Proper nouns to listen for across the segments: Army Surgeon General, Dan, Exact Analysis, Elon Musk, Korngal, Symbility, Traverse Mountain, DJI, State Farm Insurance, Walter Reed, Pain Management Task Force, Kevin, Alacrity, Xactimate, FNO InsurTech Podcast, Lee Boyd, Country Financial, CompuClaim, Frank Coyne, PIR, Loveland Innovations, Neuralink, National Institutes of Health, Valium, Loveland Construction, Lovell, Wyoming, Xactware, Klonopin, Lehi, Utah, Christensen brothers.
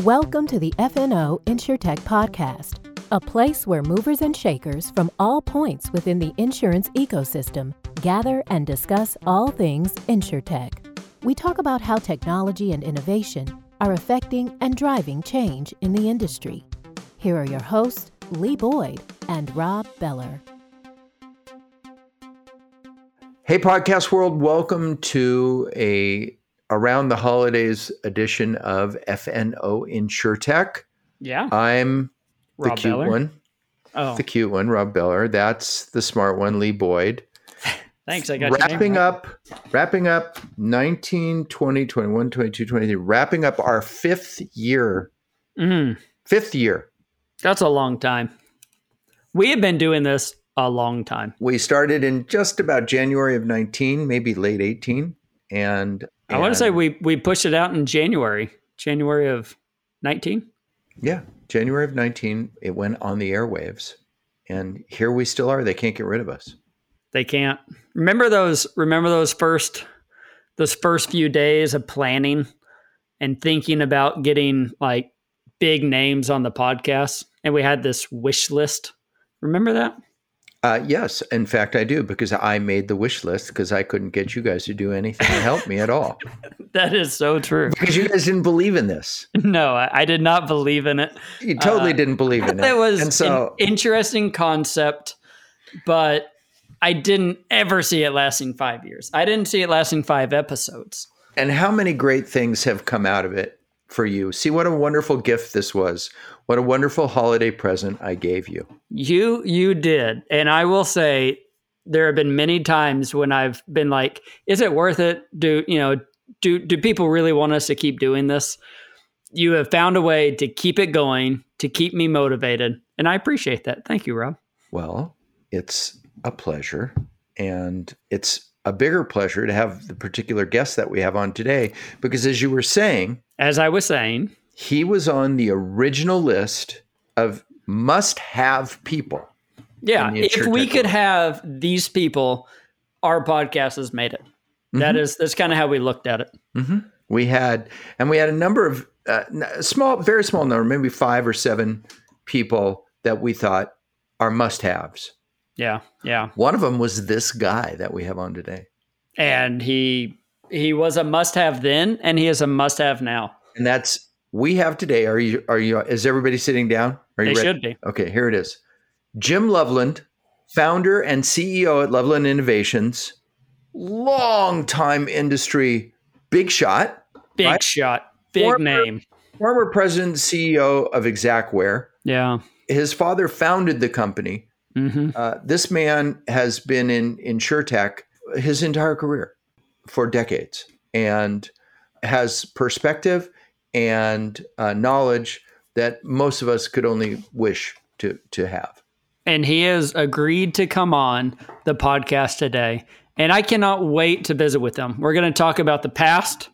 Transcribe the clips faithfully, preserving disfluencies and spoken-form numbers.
Welcome to the F N O InsurTech Podcast, a place where movers and shakers from all points within the insurance ecosystem gather and discuss all things InsurTech. We talk about how technology and innovation are affecting and driving change in the industry. Here are your hosts, Lee Boyd and Rob Beller. Hey, podcast world, welcome to a Around the Holidays edition of F N O InsurTech. Yeah. I'm the Rob cute Beller. one. Oh. The cute one, Rob Beller. That's the smart one, Lee Boyd. Thanks, I got wrapping your name right. up, Wrapping up nineteen, twenty, twenty-one, twenty-two, twenty-three, wrapping up our fifth year. Mm-hmm. Fifth year. That's a long time. We have been doing this a long time. We started in just about January of nineteen, maybe late eighteen. And I and want to say we we pushed it out in January, January of nineteen. Yeah, January of nineteen, it went on the airwaves. And here we still are. They can't get rid of us. They can't. Remember those remember those first those first few days of planning and thinking about getting like big names on the podcast, and we had this wish list. Remember that? Uh, yes, in fact, I do, because I made the wish list because I couldn't get you guys to do anything to help me at all. That is so true. Because you guys didn't believe in this. No, I, I did not believe in it. You totally uh, didn't believe in it. It was and so, an interesting concept, but I didn't ever see it lasting five years. I didn't see it lasting five episodes. And how many great things have come out of it for you? See what a wonderful gift this was. What a wonderful holiday present I gave you. You you did. And I will say there have been many times when I've been like, is it worth it? Do you know, do do people really want us to keep doing this? You have found a way to keep it going, to keep me motivated. And I appreciate that. Thank you, Rob. Well, it's a pleasure. And it's a bigger pleasure to have the particular guest that we have on today, because as you were saying, as I was saying, he was on the original list of must-have people. Yeah, if we could have these people, our podcast has made it. Mm-hmm. That is, that's kind of how we looked at it. Mm-hmm. We had, and we had a number of uh, small, very small number, maybe five or seven people that we thought are must-haves. Yeah, yeah. One of them was this guy that we have on today, and he he was a must-have then, and he is a must-have now. And that's. We have today, are you, are you, is everybody sitting down? Are you they ready? Should be. Okay, here it is. Jim Loveland, founder and C E O at Loveland Innovations, long-time industry, big shot. Big right? shot, big former, name. Former president and C E O of Xactware. Yeah. His father founded the company. Mm-hmm. Uh, this man has been in InsurTech his entire career for decades and has perspective and uh, knowledge that most of us could only wish to to have. And he has agreed to come on the podcast today. And I cannot wait to visit with him. We're going to talk about the past,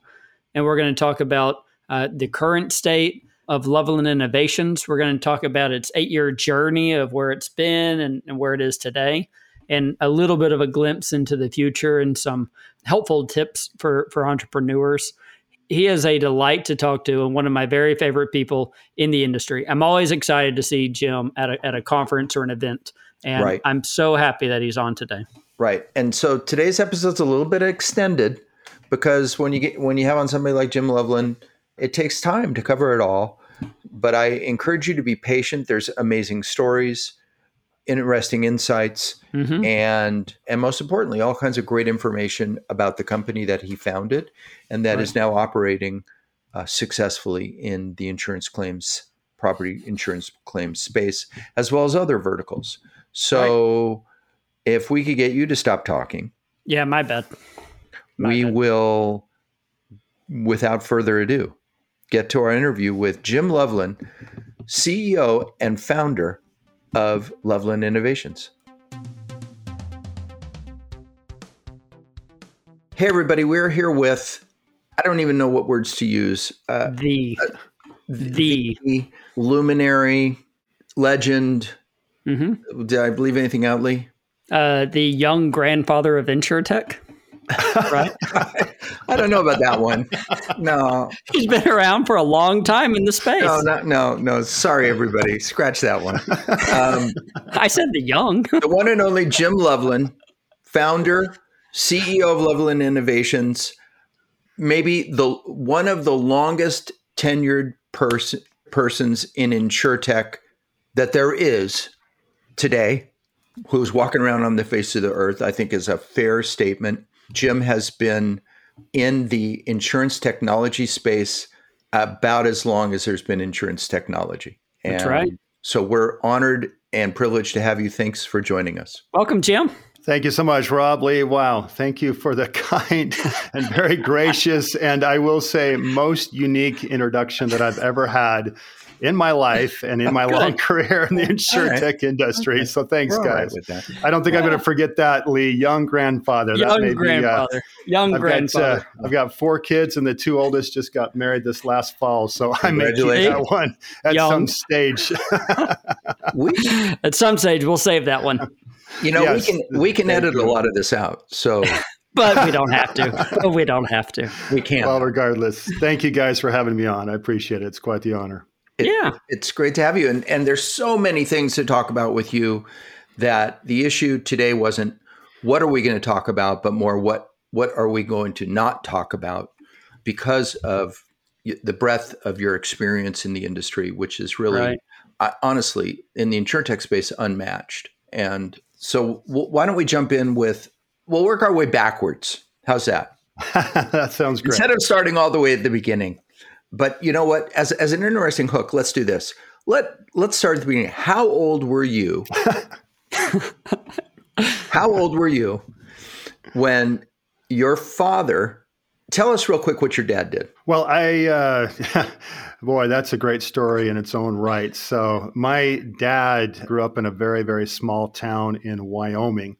and we're going to talk about uh, the current state of Loveland Innovations. We're going to talk about its eight-year journey of where it's been and, and where it is today, and a little bit of a glimpse into the future and some helpful tips for, for entrepreneurs. He is a delight to talk to and one of my very favorite people in the industry. I'm always excited to see Jim at a, at a conference or an event, and right. I'm so happy that he's on today. Right. And so today's episode's a little bit extended because when you get when you have on somebody like Jim Loveland, it takes time to cover it all. But I encourage you to be patient. There's amazing stories, interesting insights, mm-hmm. and and most importantly, all kinds of great information about the company that he founded and that right. is now operating uh, successfully in the insurance claims, property insurance claims space, as well as other verticals. So right. if we could get you to stop talking. Yeah, my bad. My we bad. will, without further ado, get to our interview with Jim Loveland, C E O and founder of Loveland Innovations. Hey, everybody, we're here with, I don't even know what words to use. Uh, the, uh, the, the luminary legend. Mm-hmm. Did I believe anything out, Lee? uh, the young grandfather of InsurTech, right? I don't know about that one. No. He's been around for a long time in the space. No, not, no, no. Sorry, everybody. Scratch that one. Um, I said the young. The one and only Jim Loveland, founder, C E O of Loveland Innovations, maybe the one of the longest tenured pers- persons in InsurTech that there is today, who's walking around on the face of the earth, I think is a fair statement. Jim has been in the insurance technology space about as long as there's been insurance technology. And that's right. So we're honored and privileged to have you. Thanks for joining us. Welcome, Jim. Thank you so much, Rob, Lee. Wow. Thank you for the kind and very gracious, and I will say most unique introduction that I've ever had in my life and in my long career in the InsurTech right. industry. Okay. So thanks, We're guys. Right I don't think yeah. I'm going to forget that, Lee. Young grandfather. Young that may grandfather. Be, uh, young I've grandfather. Got, uh, I've got four kids, and the two oldest just got married this last fall. So I may do that one at young. some stage. we, at some stage, we'll save that one. You know, yes. we can we can Thank edit you. a lot of this out. So. But we don't have to. But we don't have to. We can't. Well, regardless, thank you guys for having me on. I appreciate it. It's quite the honor. It, yeah. It's great to have you. And and there's so many things to talk about with you that the issue today wasn't what are we going to talk about, but more what what are we going to not talk about because of the breadth of your experience in the industry, which is really, right. uh, honestly, in the InsurTech space, unmatched. And so w- why don't we jump in with, we'll work our way backwards. How's that? That sounds great. Instead of starting all the way at the beginning. But you know what? As as an interesting hook, let's do this. Let let's start at the beginning. How old were you? How old were you when your father? Tell us real quick what your dad did. Well, I uh, boy, that's a great story in its own right. So my dad grew up in a very very small town in Wyoming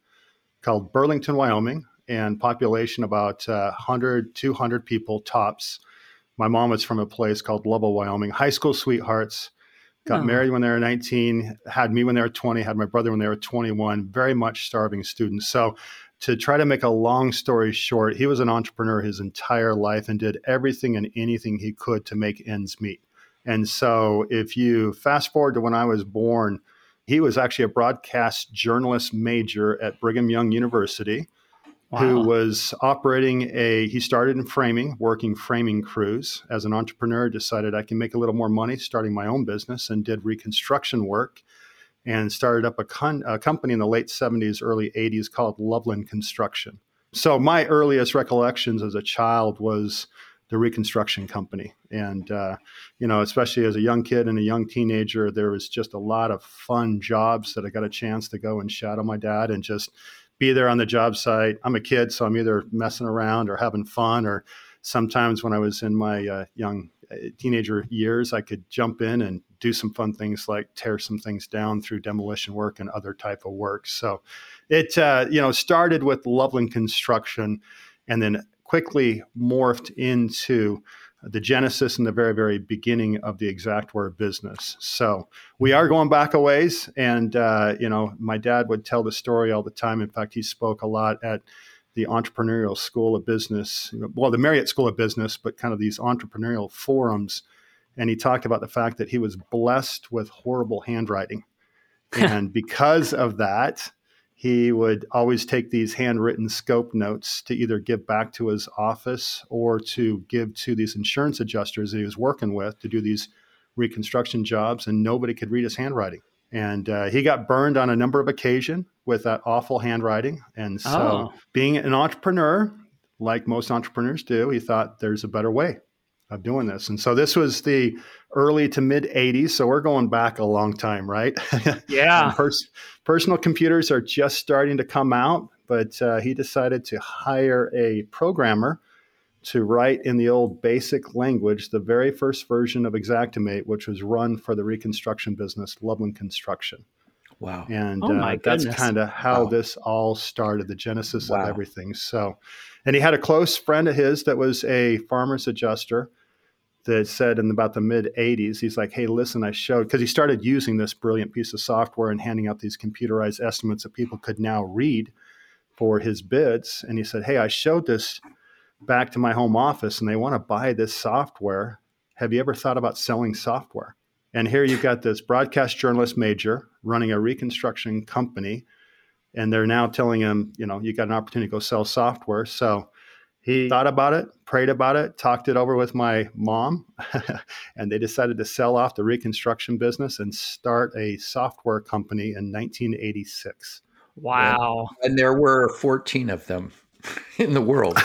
called Burlington, Wyoming, and population about uh, one hundred, two hundred people tops. My mom was from a place called Lovell, Wyoming. High school sweethearts, got oh. married when they were nineteen, had me when they were twenty, had my brother when they were twenty-one, very much starving students. So to try to make a long story short, he was an entrepreneur his entire life and did everything and anything he could to make ends meet. And so if you fast forward to when I was born, he was actually a broadcast journalist major at Brigham Young University. Wow. Who was operating a, he started in framing, working framing crews. As an entrepreneur, decided I can make a little more money starting my own business and did reconstruction work and started up a, con, a company in the late seventies, early eighties called Loveland Construction. So my earliest recollections as a child was the reconstruction company. And, uh, you know, especially as a young kid and a young teenager, there was just a lot of fun jobs that I got a chance to go and shadow my dad and just be there on the job site. I'm a kid, so I'm either messing around or having fun, or sometimes when I was in my uh, young uh, teenager years, I could jump in and do some fun things like tear some things down through demolition work and other type of work. So it uh, you know started with Loveland Construction and then quickly morphed into the genesis and the very, very beginning of the Xactware business. So we are going back a ways. And, uh, you know, my dad would tell the story all the time. In fact, he spoke a lot at the Entrepreneurial School of Business, well, the Marriott School of Business, but kind of these entrepreneurial forums. And he talked about the fact that he was blessed with horrible handwriting. And because of that, he would always take these handwritten scope notes to either give back to his office or to give to these insurance adjusters that he was working with to do these reconstruction jobs, and nobody could read his handwriting. And uh, he got burned on a number of occasions with that awful handwriting. And so oh. being an entrepreneur, like most entrepreneurs do, he thought there's a better way of doing this. And so this was the early to mid eighties. So we're going back a long time, right? Yeah. pers- personal computers are just starting to come out, but uh, he decided to hire a programmer to write in the old BASIC language, the very first version of Xactimate, which was run for the reconstruction business, Loveland Construction. Wow. And oh uh, that's kind of how wow. this all started, the genesis wow. of everything. So, and he had a close friend of his that was a farmer's adjuster that said in about the mid eighties, he's like, hey, listen, I showed, because he started using this brilliant piece of software and handing out these computerized estimates that people could now read for his bids. And he said, hey, I showed this back to my home office and they want to buy this software. Have you ever thought about selling software? And here you've got this broadcast journalist major running a reconstruction company, and they're now telling him, you know, you got an opportunity to go sell software. So he thought about it, prayed about it, talked it over with my mom, and they decided to sell off the reconstruction business and start a software company in nineteen eighty-six. Wow. And, and there were fourteen of them in the world.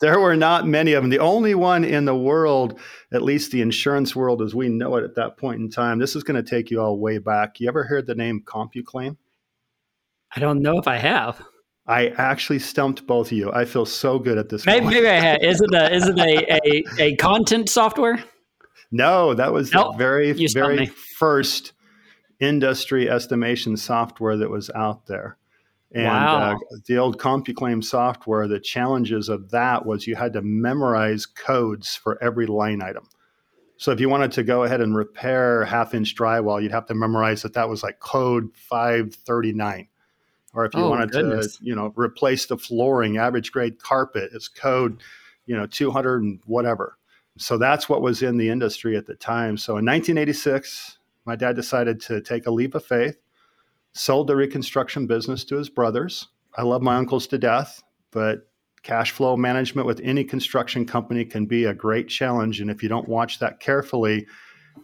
There were not many of them. The only one in the world, at least the insurance world as we know it at that point in time. This is going to take you all way back. You ever heard the name CompuClaim? I don't know if I have. I actually stumped both of you. I feel so good at this. Maybe, maybe I had. Is it a, is it a, a, a content software? No, that was nope. the very, very me. first industry estimation software that was out there. And wow. uh, the old CompuClaim software, the challenges of that was you had to memorize codes for every line item. So if you wanted to go ahead and repair half-inch drywall, you'd have to memorize that that was like code five thirty-nine. Or if you oh, wanted goodness. to, you know, replace the flooring, average grade carpet, it's code, you know, two hundred and whatever. So that's what was in the industry at the time. So in nineteen eighty-six, my dad decided to take a leap of faith, sold the reconstruction business to his brothers. I love my uncles to death, but cash flow management with any construction company can be a great challenge. And if you don't watch that carefully,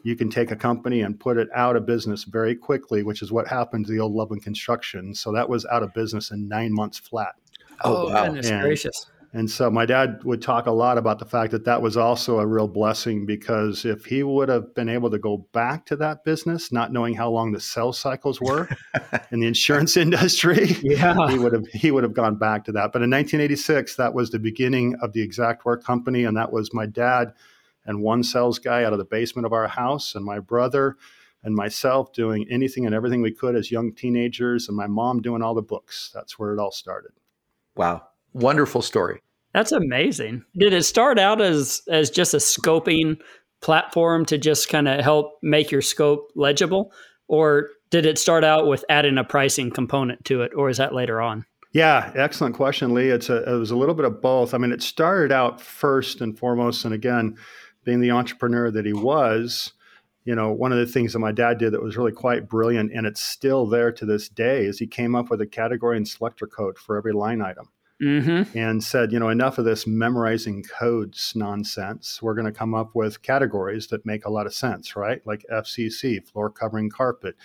you can take a company and put it out of business very quickly, which is what happened to the old Loveland Construction. So that was out of business in nine months flat. Oh, oh wow. Goodness and, gracious. And so my dad would talk a lot about the fact that that was also a real blessing, because if he would have been able to go back to that business, not knowing how long the sales cycles were in the insurance industry, yeah. he would have he would have gone back to that. But in nineteen eighty-six, that was the beginning of the Xactware company, and that was my dad and one sales guy out of the basement of our house, and my brother and myself doing anything and everything we could as young teenagers, and my mom doing all the books. That's where it all started. Wow. Wonderful story. That's amazing. Did it start out as, as just a scoping platform to just kind of help make your scope legible? Or did it start out with adding a pricing component to it? Or is that later on? Yeah, excellent question, Lee. It's a, it was a little bit of both. I mean, it started out first and foremost, and again, being the entrepreneur that he was, you know, one of the things that my dad did that was really quite brilliant, and it's still there to this day, is he came up with a category and selector code for every line item mm-hmm. and said, you know, enough of this memorizing codes nonsense. We're going to come up with categories that make a lot of sense, right? Like F C C, floor covering carpet,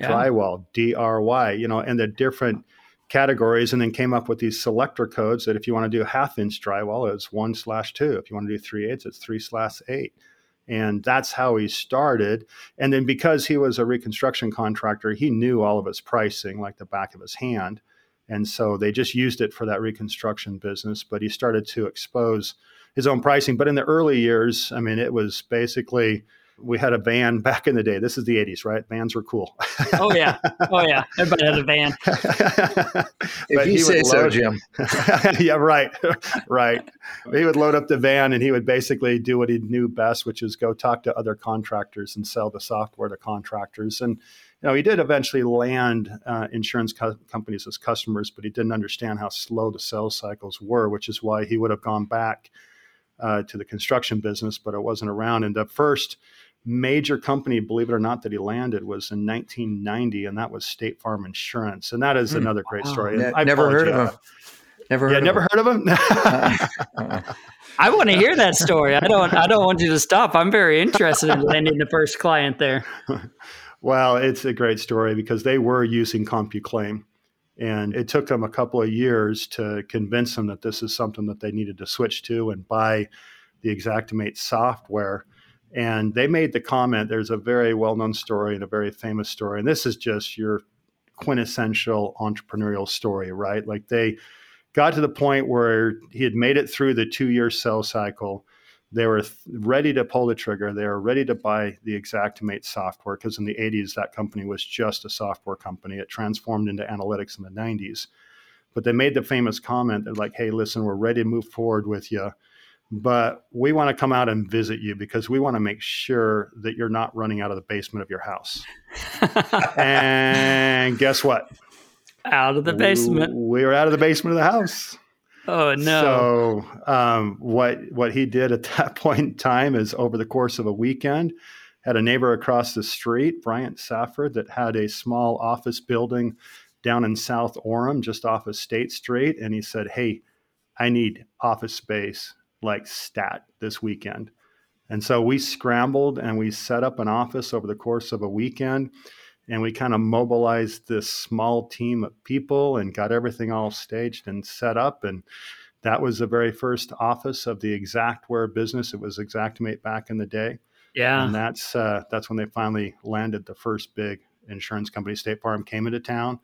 yeah. drywall, D R Y, you know, and the different categories, and then came up with these selector codes that if you want to do half inch drywall, it's one slash two. If you want to do three eighths, it's three slash eight. And that's how he started. And then because he was a reconstruction contractor, he knew all of his pricing like the back of his hand. And so they just used it for that reconstruction business, but he started to expose his own pricing. But in the early years, I mean, it was basically, we had a van back in the day. This is the eighties, right? Vans were cool. Oh, yeah. Oh, yeah. Everybody had a van. If but you say so, Jim. Yeah, right. Right. He would load up the van and he would basically do what he knew best, which is go talk to other contractors and sell the software to contractors. And, you know, he did eventually land uh, insurance co- companies as customers, but he didn't understand how slow the sales cycles were, which is why he would have gone back uh, to the construction business, but it wasn't around. And the first major company, believe it or not, that he landed was in nineteen ninety, and that was State Farm Insurance. And that is mm, another great wow. story. Ne- I never heard of him. Never heard yeah, of him. Never heard of him? I want to hear that story. I don't I don't want you to stop. I'm very interested in landing the first client there. Well, it's a great story because they were using CompuClaim, and it took them a couple of years to convince them that this is something that they needed to switch to and buy the Xactimate software. And they made the comment, there's a very well-known story and a very famous story. And this is just your quintessential entrepreneurial story, right? Like they got to the point where he had made it through the two-year sales cycle. They were th- ready to pull the trigger. They were ready to buy the Xactimate software because in the eighties, that company was just a software company. It transformed into analytics in the nineties. But they made the famous comment. They're like, hey, listen, we're ready to move forward with you. but we want to come out and visit you because we want to make sure that you're not running out of the basement of your house. And guess what? Out of the basement. We, we were out of the basement of the house. Oh, no. So um, what what he did at that point in time is over the course of a weekend, had a neighbor across the street, Bryant Safford, that had a small office building down in South Orem, just off of State Street. And he said, hey, I need office space like stat this weekend. And so we scrambled and we set up an office over the course of a weekend. And we kind of mobilized this small team of people and got everything all staged and set up. And that was the very first office of the Xactware business. It was Xactimate back in the day. Yeah. And that's uh, that's when they finally landed the first big insurance company. State Farm came into town.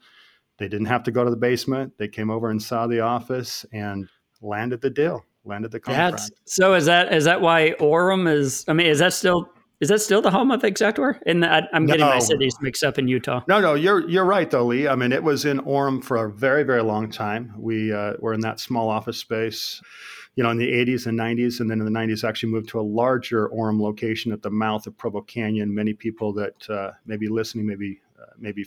They didn't have to go to the basement. They came over and saw the office and landed the deal, landed the contract. That's, so is that is that why Orem is, I mean, is that still... Is that still the home of Xactware? And I'm getting no. my cities mixed up in Utah. No, no, you're you're right though, Lee. I mean, it was in Orem for a very, very long time. We uh, were in that small office space, you know, in the eighties and nineties, and then in the nineties, actually moved to a larger Orem location at the mouth of Provo Canyon. Many people that uh, maybe listening, maybe uh, maybe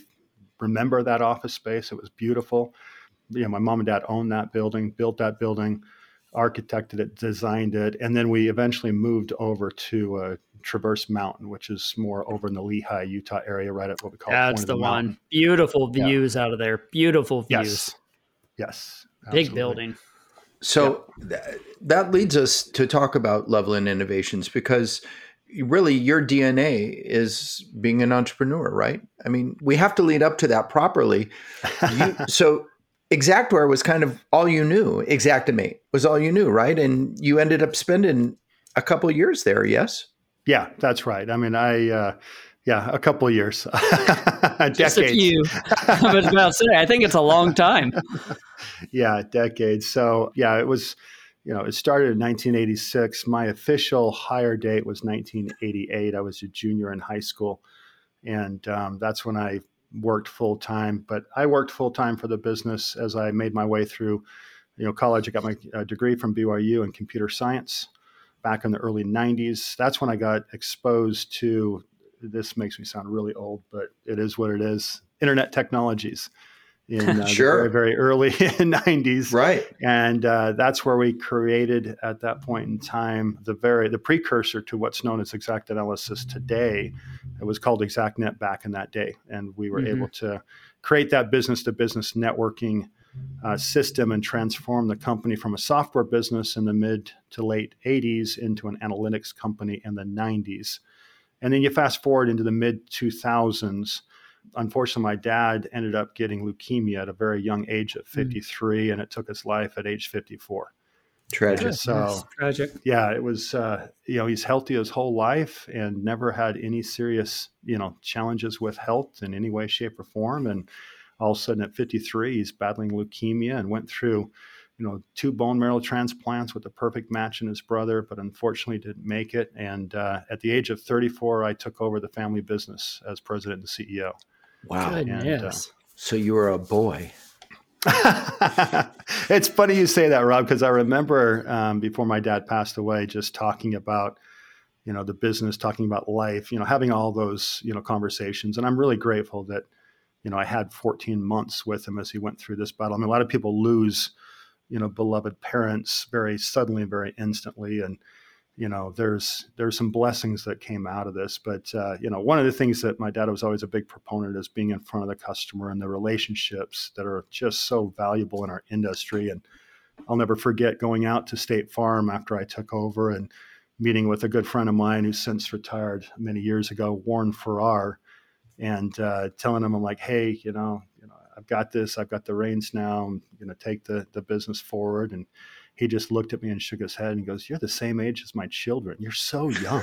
remember that office space. It was beautiful. You know, my mom and dad owned that building, built that building, architected it, designed it, and then we eventually moved over to uh, Traverse Mountain, which is more over in the Lehi, Utah area, right at what we call that's Point the, the one. Beautiful views yeah. out of there. Beautiful views. Yes. yes Big building. So yeah. th- that leads us to talk about Loveland Innovations, because really your D N A is being an entrepreneur, right? I mean, we have to lead up to that properly. You, so. Xactware was kind of all you knew. Xactimate was all you knew, right? And you ended up spending a couple of years there, yes? Yeah, that's right. I mean, I, uh, yeah, a couple of years. Decades. Just a few. I was about to say, I think it's a long time. Yeah, decades. So, yeah, it was, you know, it started in nineteen eighty-six. My official hire date was nineteen eighty-eight. I was a junior in high school. And um, that's when I worked full-time, but I worked full-time for the business as I made my way through, you know, college. I got my uh, degree from B Y U in computer science back in the early nineties. That's when I got exposed to, this makes me sound really old, but it is what it is, internet technologies in uh, sure. the very, very early nineties. Right. And uh, that's where we created at that point in time, the very, the precursor to what's known as Exact Analysis today. It was called ExactNet back in that day. And we were mm-hmm. able to create that business to business networking uh, system and transform the company from a software business in the mid to late eighties into an analytics company in the nineties. And then you fast forward into the mid two thousands. Unfortunately, my dad ended up getting leukemia at a very young age of fifty-three, mm. and it took his life at age fifty-four. Tragic. So, tragic. Yeah, it was, uh, you know, he's healthy his whole life and never had any serious, you know, challenges with health in any way, shape, or form. And all of a sudden at fifty-three, he's battling leukemia and went through, you know, two bone marrow transplants with a perfect match in his brother, but unfortunately didn't make it. And uh, at the age of thirty-four, I took over the family business as president and C E O. Wow. And, uh, so you were a boy. It's funny you say that, Rob, because I remember um, before my dad passed away, just talking about, you know, the business, talking about life, you know, having all those, you know, conversations. And I'm really grateful that, you know, I had fourteen months with him as he went through this battle. I mean, a lot of people lose, you know, beloved parents very suddenly and very instantly. And, you know, there's there's some blessings that came out of this. But, uh, you know, one of the things that my dad was always a big proponent is being in front of the customer and the relationships that are just so valuable in our industry. And I'll never forget going out to State Farm after I took over and meeting with a good friend of mine who's since retired many years ago, Warren Farrar, and uh, telling him, I'm like, hey, you know, you know, I've got this. I've got the reins now. I'm going to take the, the business forward. And he just looked at me and shook his head and he goes, you're the same age as my children. You're so young.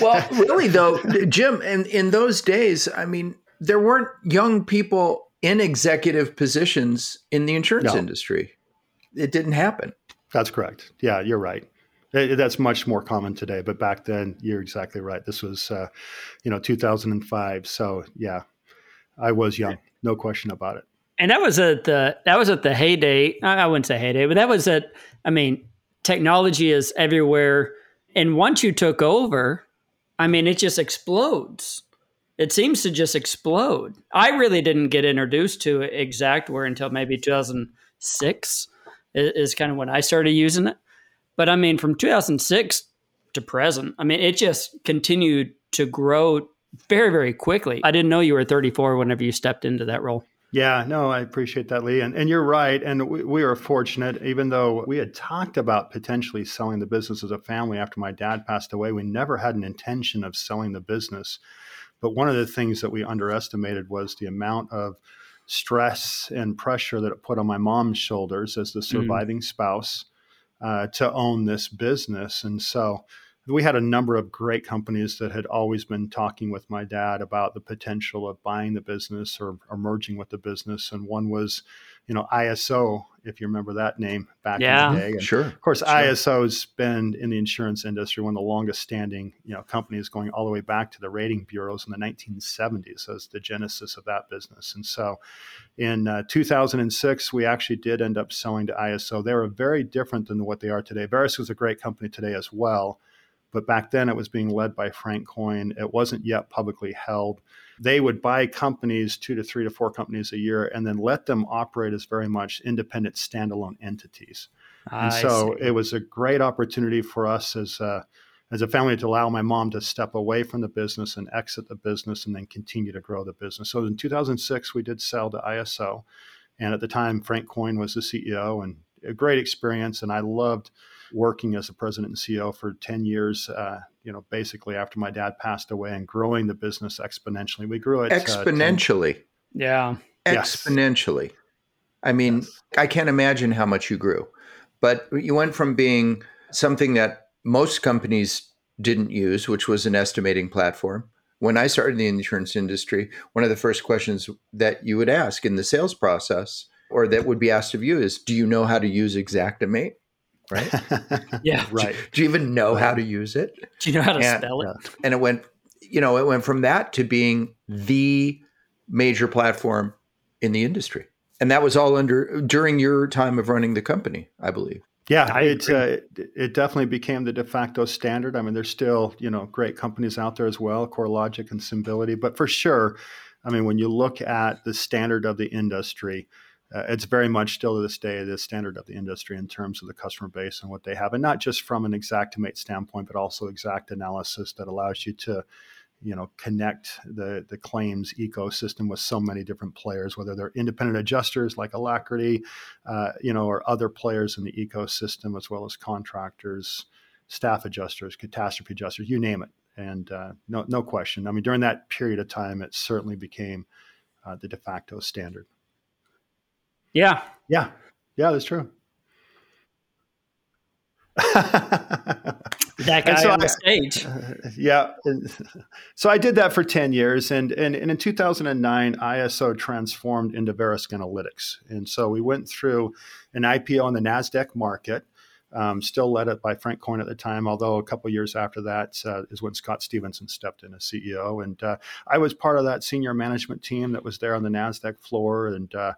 Well, really though, Jim, in, in those days, I mean, there weren't young people in executive positions in the insurance no. industry. It didn't happen. That's correct. Yeah, you're right. That's much more common today. But back then, you're exactly right. This was, uh, you know, two thousand five. So yeah, I was young. No question about it. And that was at the that was at the heyday. I wouldn't say heyday, but that was at. I mean, technology is everywhere, and once you took over, I mean, it just explodes. It seems to just explode. I really didn't get introduced to Xactware until maybe two thousand six is, is kind of when I started using it. But I mean, from two thousand six to present, I mean, it just continued to grow very, very quickly. I didn't know you were thirty-four whenever you stepped into that role. Yeah, no, I appreciate that, Lee. And and you're right. And we, we are fortunate, even though we had talked about potentially selling the business as a family after my dad passed away, we never had an intention of selling the business. But one of the things that we underestimated was the amount of stress and pressure that it put on my mom's shoulders as the surviving mm. spouse uh, to own this business. And so we had a number of great companies that had always been talking with my dad about the potential of buying the business or, or merging with the business. And one was, you know, I S O, if you remember that name back yeah, in the day. And sure. Of course, sure. I S O's been in the insurance industry, one of the longest standing, you know, companies going all the way back to the rating bureaus in the nineteen seventies. So it's the genesis of that business. And so in uh, two thousand six, we actually did end up selling to I S O. They were very different than what they are today. Verisk was a great company today as well. But back then it was being led by Frank Coyne. It wasn't yet publicly held. They would buy companies, two to three to four companies a year, and then let them operate as very much independent standalone entities. I and so see. It was a great opportunity for us as a, as a family to allow my mom to step away from the business and exit the business and then continue to grow the business. So in two thousand six, we did sell to I S O. And at the time, Frank Coyne was the C E O, and a great experience. And I loved working as a president and C E O for ten years, uh, you know, basically after my dad passed away, and growing the business exponentially. We grew it. Exponentially. Uh, yeah. Exponentially. Yes. I mean, yes. I can't imagine how much you grew, but you went from being something that most companies didn't use, which was an estimating platform. When I started in the insurance industry, one of the first questions that you would ask in the sales process, or that would be asked of you, is, do you know how to use Xactimate? Right? Yeah. Right. Do, do you even know right. how to use it? Do you know how to and, spell it? Uh, and it went, you know, it went from that to being the major platform in the industry. And that was all under during your time of running the company, I believe. Yeah, it, uh, it definitely became the de facto standard. I mean, there's still, you know, great companies out there as well, CoreLogic and Symbility. But for sure, I mean, when you look at the standard of the industry, Uh, it's very much still to this day the standard of the industry in terms of the customer base and what they have, and not just from an Xactimate standpoint, but also Exact Analysis that allows you to, you know, connect the the claims ecosystem with so many different players, whether they're independent adjusters like Alacrity, uh, you know, or other players in the ecosystem, as well as contractors, staff adjusters, catastrophe adjusters, you name it. And uh, no, no question. I mean, during that period of time, it certainly became uh, the de facto standard. Yeah. Yeah. Yeah, that's true. That guy so on I, the stage. Uh, yeah. And so I did that for ten years. And, and, and in two thousand nine, I S O transformed into Verisk Analytics. And so we went through an I P O on the NASDAQ market, um, still led it by Frank Coyne at the time, although a couple of years after that uh, is when Scott Stevenson stepped in as C E O. And uh, I was part of that senior management team that was there on the NASDAQ floor. And, uh,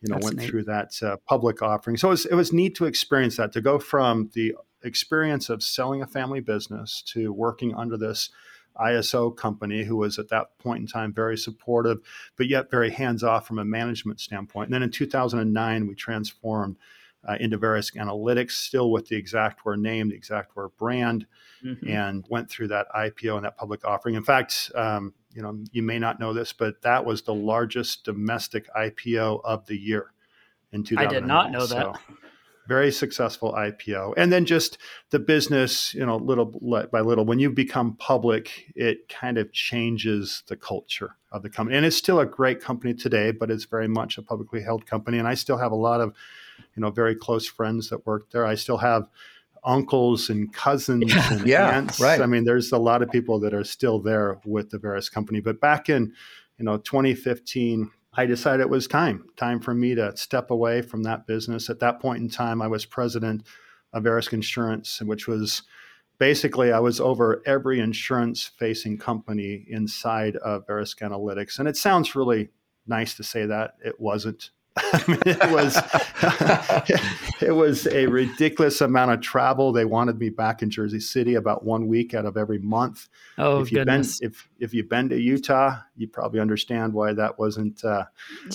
you know, That's went neat. Through that uh, public offering. So it was, it was neat to experience that, to go from the experience of selling a family business to working under this I S O company who was at that point in time very supportive, but yet very hands-off from a management standpoint. And then in two thousand nine, we transformed uh, into Verisk Analytics, still with the Xactware name, the Xactware brand, mm-hmm. and went through that I P O and that public offering. In fact, um, you know, you may not know this, but that was the largest domestic I P O of the year in two thousand nine. I did not know so, that. Very successful I P O. And then just the business, you know, little by little, when you become public, it kind of changes the culture of the company. And it's still a great company today, but it's very much a publicly held company. And I still have a lot of, you know, very close friends that work there. I still have uncles and cousins and yeah, aunts. Right. I mean, there's a lot of people that are still there with the Verisk company. But back in, you know, twenty fifteen, I decided it was time, time for me to step away from that business. At that point in time, I was president of Verisk Insurance, which was basically I was over every insurance-facing company inside of Verisk Analytics. And it sounds really nice to say that. It wasn't. I mean, it was it was a ridiculous amount of travel. They wanted me back in Jersey City about one week out of every month. Oh, if you've goodness. Been, if, if you've been to Utah, you probably understand why that wasn't uh,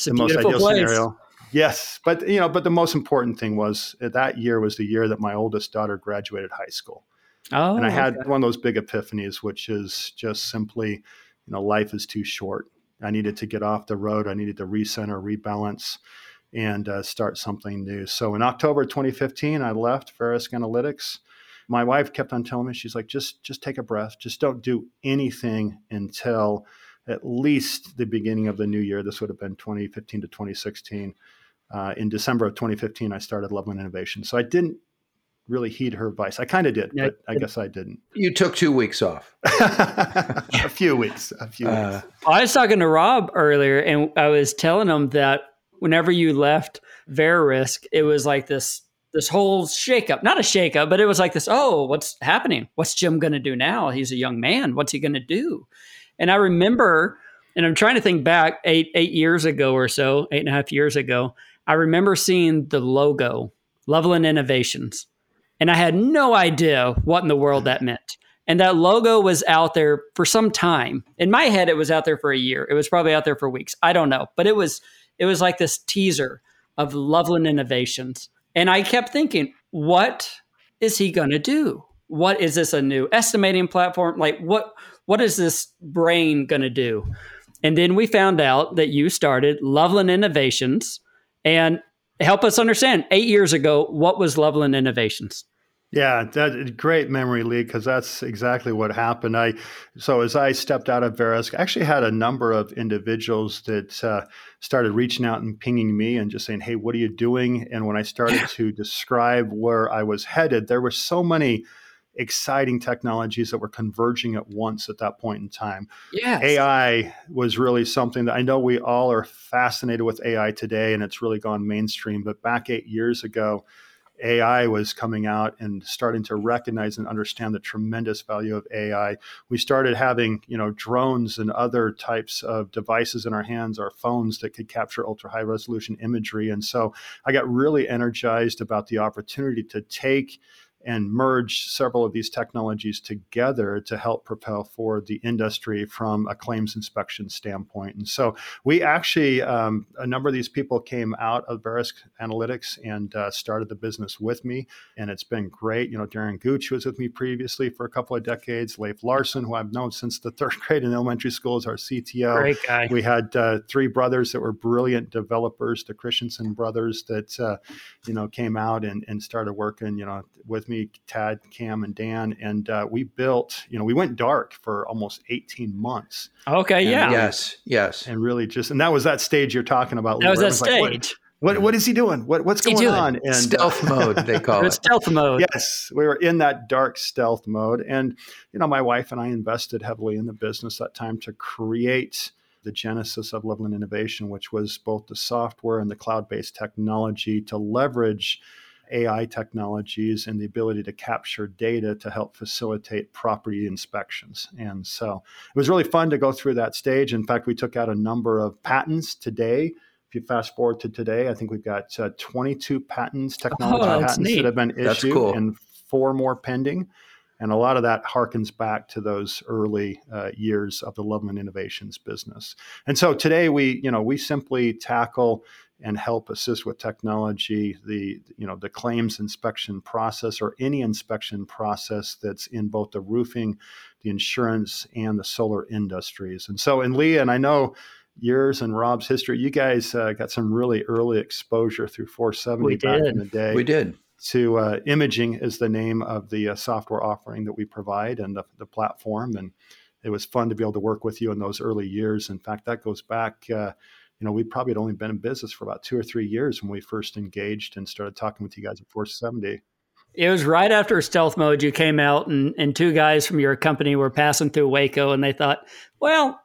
the most ideal place. Scenario. Yes. But, you know, but the most important thing was that year was the year that my oldest daughter graduated high school. Oh, and I had okay. one of those big epiphanies, which is just simply, you know, life is too short. I needed to get off the road. I needed to recenter, rebalance, and uh, start something new. So in October twenty fifteen, I left Verisk Analytics. My wife kept on telling me, she's like, just, just take a breath. Just don't do anything until at least the beginning of the new year. This would have been twenty fifteen to twenty sixteen. Uh, in December of twenty fifteen, I started Loveland Innovations. So I didn't really heed her advice. I kind of did, yeah, but I guess I didn't. You took two weeks off. a few weeks, a few uh, weeks. I was talking to Rob earlier, and I was telling him that whenever you left Verisk, it was like this this whole shakeup. Not a shakeup, but it was like this, oh, what's happening? What's Jim going to do now? He's a young man. What's he going to do? And I remember, and I'm trying to think back eight eight years ago or so, eight and a half years ago, I remember seeing the logo, Loveland Innovations. And I had no idea what in the world that meant. And that logo was out there for some time. In my head, it was out there for a year. It was probably out there for weeks. I don't know. But it was it was like this teaser of Loveland Innovations. And I kept thinking, what is he going to do? What is this, a new estimating platform? Like, what what is this brain going to do? And then we found out that you started Loveland Innovations. And help us understand, eight years ago, what was Loveland Innovations? Yeah, that, great memory, Lee, because that's exactly what happened. I So as I stepped out of Verisk, I actually had a number of individuals that uh, started reaching out and pinging me and just saying, hey, what are you doing? And when I started to describe where I was headed, there were so many exciting technologies that were converging at once at that point in time. Yes. A I was really something that I know we all are fascinated with A I today, and it's really gone mainstream. But back eight years ago, A I was coming out and starting to recognize and understand the tremendous value of A I. We started having, you know, drones and other types of devices in our hands, our phones that could capture ultra high resolution imagery. And so I got really energized about the opportunity to take and merge several of these technologies together to help propel forward the industry from a claims inspection standpoint. And so we actually, um, a number of these people came out of Verisk Analytics and uh, started the business with me. And it's been great. You know, Darren Gooch was with me previously for a couple of decades. Leif Larson, who I've known since the third grade in elementary school, is our C T O. Great guy. We had uh, three brothers that were brilliant developers, the Christensen brothers that, uh, you know, came out and, and started working, you know, with me. Tad, Cam, and Dan, and uh, we built, you know, we went dark for almost eighteen months. Okay, and, yeah. Yes, yes. And really just, and that was that stage you're talking about. That was that stage. Like, what, what, what is he doing? What, what's going on? And, stealth mode, they call it. Stealth mode. Yes, we were in that dark stealth mode. And, you know, my wife and I invested heavily in the business that time to create the genesis of Loveland Innovation, which was both the software and the cloud-based technology to leverage A I technologies and the ability to capture data to help facilitate property inspections. And so it was really fun to go through that stage. In fact, we took out a number of patents today. If you fast forward to today, I think we've got uh, twenty-two patents, technology oh, patents neat. that have been issued that's cool. and four more pending. And a lot of that harkens back to those early uh, years of the Loveland Innovations business. And so today we, you know, we simply tackle and help assist with technology, the, you know, the claims inspection process or any inspection process that's in both the roofing, the insurance, and the solar industries. And so, and Lee, and I know yours and Rob's history, you guys uh, got some really early exposure through four seventy we back did. in the day. We did. To uh, IMGING is the name of the uh, software offering that we provide and the, the platform. And it was fun to be able to work with you in those early years. In fact, that goes back... Uh, You know, we probably had only been in business for about two or three years when we first engaged and started talking with you guys at four seventy. It was right after stealth mode. You came out and, and two guys from your company were passing through Waco and they thought, well,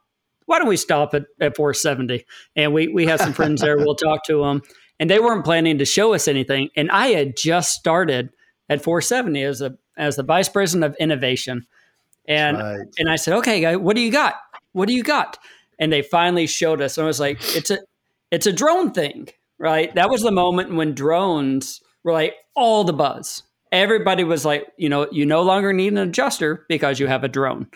why don't we stop at, at four seventy? And we, we have some friends there. We'll talk to them. And they weren't planning to show us anything. And I had just started at four seventy as a as the vice president of innovation. And, right. and I said, okay, guys, what do you got? What do you got? And they finally showed us. And I was like, it's a it's a drone thing. right? That was the moment when drones were like all the buzz. Everybody was like, you know, you no longer need an adjuster because you have a drone.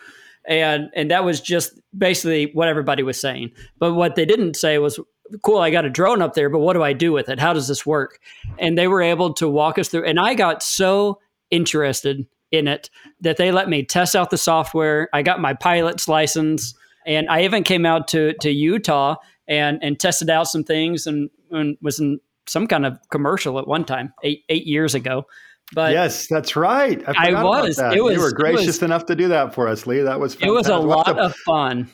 And and that was just basically what everybody was saying. But what they didn't say was, cool, I got a drone up there, but what do I do with it? How does this work? And they were able to walk us through. And I got so interested in it that they let me test out the software. I got my pilot's license. And I even came out to, to Utah and, and tested out some things and, and was in some kind of commercial at one time, eight, eight years ago. But yes, that's right. I, I was, that. It was. You were gracious was, enough to do that for us, Lee. That was fantastic. It was a we'll lot to, of fun.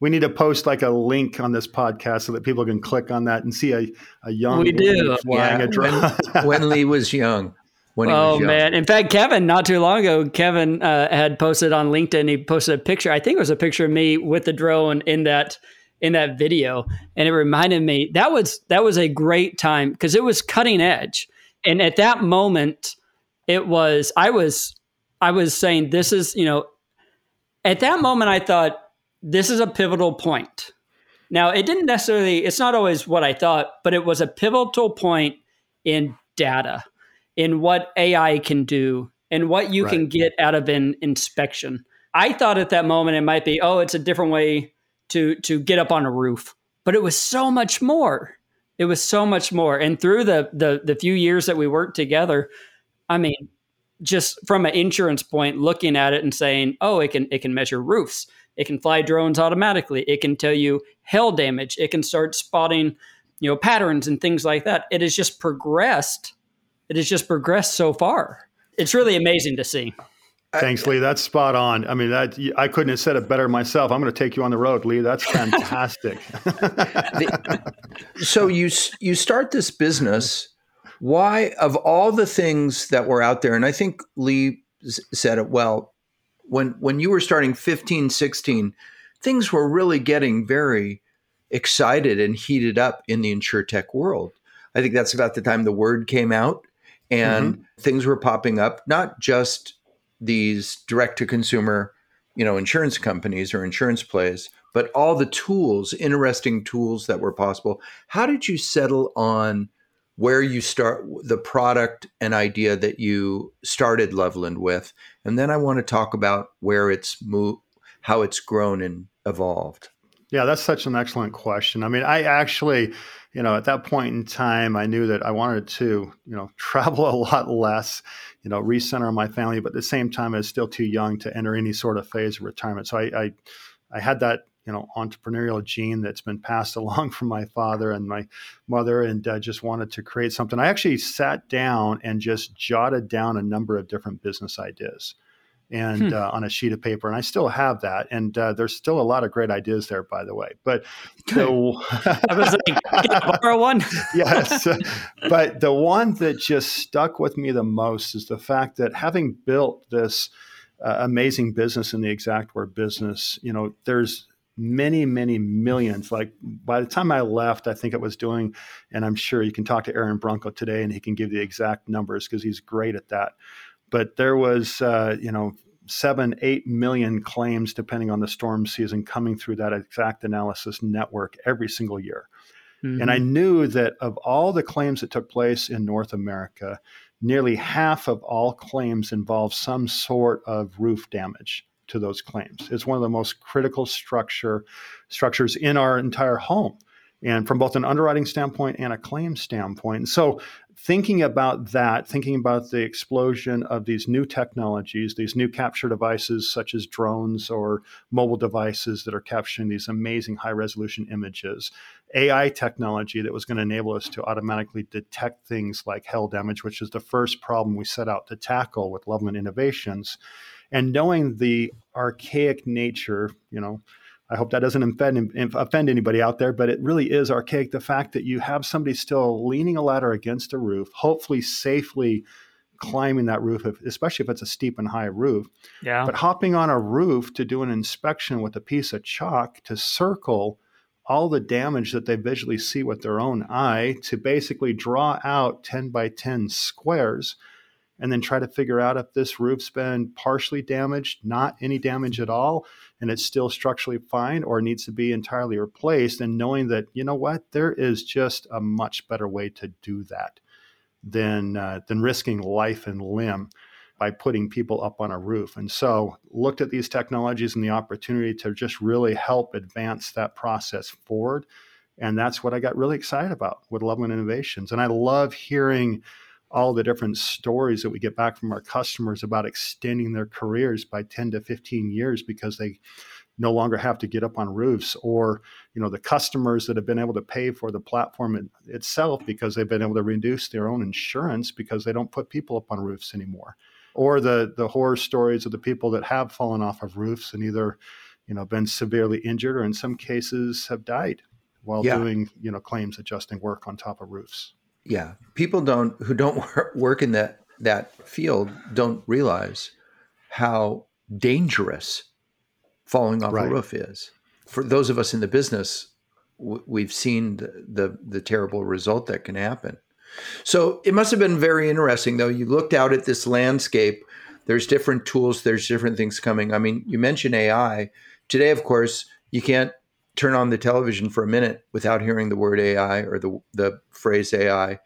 We need to post like a link on this podcast so that people can click on that and see a, a young we do. flying yeah. a drone. When, when Lee was young. When he oh, was young. man. In fact, Kevin, not too long ago, Kevin uh, had posted on LinkedIn, he posted a picture. I think it was a picture of me with the drone in that in that video. And it reminded me, that was that was a great time because it was cutting edge. And at that moment... It was, I was, I was saying this is, you know, at that moment, I thought this is a pivotal point. Now, it didn't necessarily, it's not always what I thought, but it was a pivotal point in data, in what A I can do and what you right. can get out of an inspection. I thought at that moment, it might be, oh, it's a different way to, to get up on a roof, but it was so much more. It was so much more. And through the, the, the few years that we worked together, I mean, just from an insurance point, looking at it and saying, oh, it can it can measure roofs. It can fly drones automatically. It can tell you hail damage. It can start spotting, you know, patterns and things like that. It has just progressed. It has just progressed so far. It's really amazing to see. Thanks, Lee. That's spot on. I mean, that, I couldn't have said it better myself. I'm going to take you on the road, Lee. That's fantastic. the, so you you start this business. Why, of all the things that were out there, and I think Lee said it well, when when you were starting fifteen, sixteen, things were really getting very excited and heated up in the InsurTech world. I think that's about the time the word came out and mm-hmm. things were popping up, not just these direct-to-consumer, you know, insurance companies or insurance plays, but all the tools, interesting tools that were possible. How did you settle on where you start the product and idea that you started Loveland with? And then I want to talk about where it's moved, how it's grown and evolved. Yeah, that's such an excellent question. I mean, I actually, you know, at that point in time, I knew that I wanted to, you know, travel a lot less, you know, recenter my family, but at the same time, I was still too young to enter any sort of phase of retirement. So I, I, I had that, you know, entrepreneurial gene that's been passed along from my father and my mother, and uh, just wanted to create something. I actually sat down and just jotted down a number of different business ideas and hmm. uh, on a sheet of paper. And I still have that. And uh, there's still a lot of great ideas there, by the way. But the, I was like, can I borrow one? Yes. But the one that just stuck with me the most is the fact that having built this uh, amazing business in the Xactware business, you know, there's many, many millions. Like by the time I left, I think it was doing, and I'm sure you can talk to Aaron Bronco today and he can give the exact numbers because he's great at that. But there was, uh, you know, seven, eight million claims, depending on the storm season, coming through that Exact Analysis network every single year. Mm-hmm. And I knew that of all the claims that took place in North America, nearly half of all claims involved some sort of roof damage to those claims. It's one of the most critical structure structures in our entire home, and from both an underwriting standpoint and a claim standpoint. And so thinking about that, thinking about the explosion of these new technologies, these new capture devices such as drones or mobile devices that are capturing these amazing high-resolution images, A I technology that was going to enable us to automatically detect things like hail damage, which is the first problem we set out to tackle with Loveland Innovations. And knowing the archaic nature, you know, I hope that doesn't offend, offend anybody out there, but it really is archaic. The fact that you have somebody still leaning a ladder against a roof, hopefully safely climbing that roof, especially if it's a steep and high roof. Yeah. But hopping on a roof to do an inspection with a piece of chalk to circle all the damage that they visually see with their own eye to basically draw out ten by ten squares and then try to figure out if this roof's been partially damaged, not any damage at all, and it's still structurally fine or needs to be entirely replaced, and knowing that, you know what, there is just a much better way to do that than uh, than risking life and limb by putting people up on a roof. And so looked at these technologies and the opportunity to just really help advance that process forward. And that's what I got really excited about with Loveland Innovations. And I love hearing all the different stories that we get back from our customers about extending their careers by ten to fifteen years because they no longer have to get up on roofs, or, you know, the customers that have been able to pay for the platform in, itself because they've been able to reduce their own insurance because they don't put people up on roofs anymore. Or the the horror stories of the people that have fallen off of roofs and either, you know, been severely injured or in some cases have died while yeah. doing, you know, claims adjusting work on top of roofs. Yeah. People don't who don't work in that that field don't realize how dangerous falling off right. a roof is. For those of us in the business, we've seen the, the, the terrible result that can happen. So it must have been very interesting, though. You looked out at this landscape. There's different tools. There's different things coming. I mean, you mentioned A I. Today, of course, you can't turn on the television for a minute without hearing the word A I or the the phrase A I.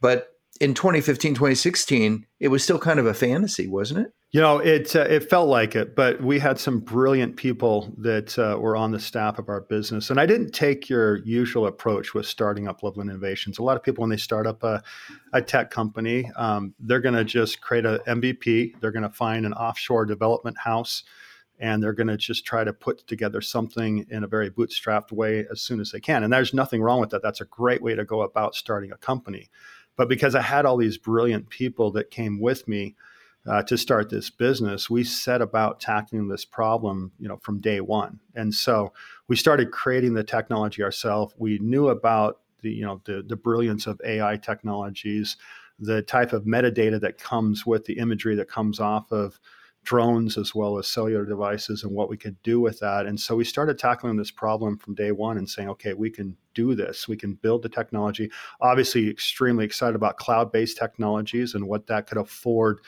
But in twenty fifteen, twenty sixteen, it was still kind of a fantasy, wasn't it? You know, it, uh, it felt like it, but we had some brilliant people that uh, were on the staff of our business. And I didn't take your usual approach with starting up Loveland Innovations. A lot of people, when they start up a, a tech company, um, they're going to just create an M V P. They're going to find an offshore development house, and they're going to just try to put together something in a very bootstrapped way as soon as they can. And there's nothing wrong with that. That's a great way to go about starting a company. But because I had all these brilliant people that came with me uh, to start this business, we set about tackling this problem, you know, from day one. And so we started creating the technology ourselves. We knew about the, you know, the, the brilliance of A I technologies, the type of metadata that comes with the imagery that comes off of drones as well as cellular devices and what we could do with that. And so we started tackling this problem from day one and saying, okay, we can do this. We can build the technology. Obviously, extremely excited about cloud-based technologies and what that could afford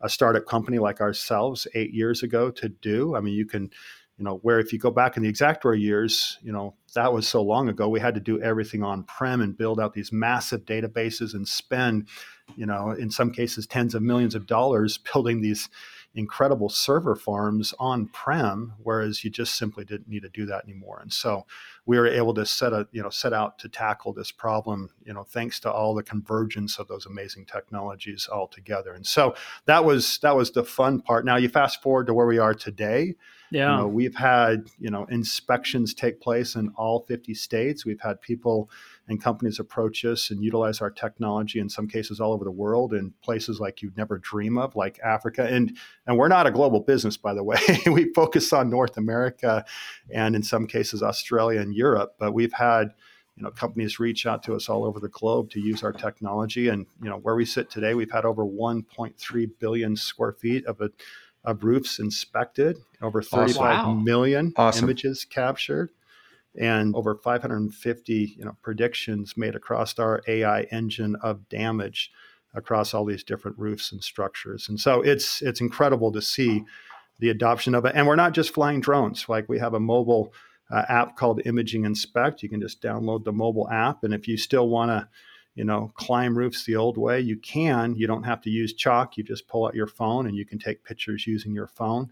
a startup company like ourselves eight years ago to do. I mean, you can, you know, where if you go back in the Xactware years, you know, that was so long ago, we had to do everything on-prem and build out these massive databases and spend, you know, in some cases, tens of millions of dollars building these incredible server farms on-prem, whereas you just simply didn't need to do that anymore. And so we were able to set a, you know, set out to tackle this problem, you know, thanks to all the convergence of those amazing technologies all together. And so that was, that was the fun part. Now you fast forward to where we are today. Yeah. You know, we've had, you know, inspections take place in all fifty states. We've had people and companies approach us and utilize our technology in some cases all over the world in places like you'd never dream of, like Africa. And and we're not a global business, by the way. We focus on North America and in some cases Australia and Europe, but we've had, you know, companies reach out to us all over the globe to use our technology. And, you know, where we sit today, we've had over one point three billion square feet of a of roofs inspected, over thirty-five wow. million awesome. images captured, and over five hundred fifty, you know, predictions made across our A I engine of damage across all these different roofs and structures. And so it's it's incredible to see the adoption of it. And we're not just flying drones. Like we have a mobile uh, app called IMGING Inspect. You can just download the mobile app. And if you still want to, you know, climb roofs the old way, you can. You don't have to use chalk. You just pull out your phone and you can take pictures using your phone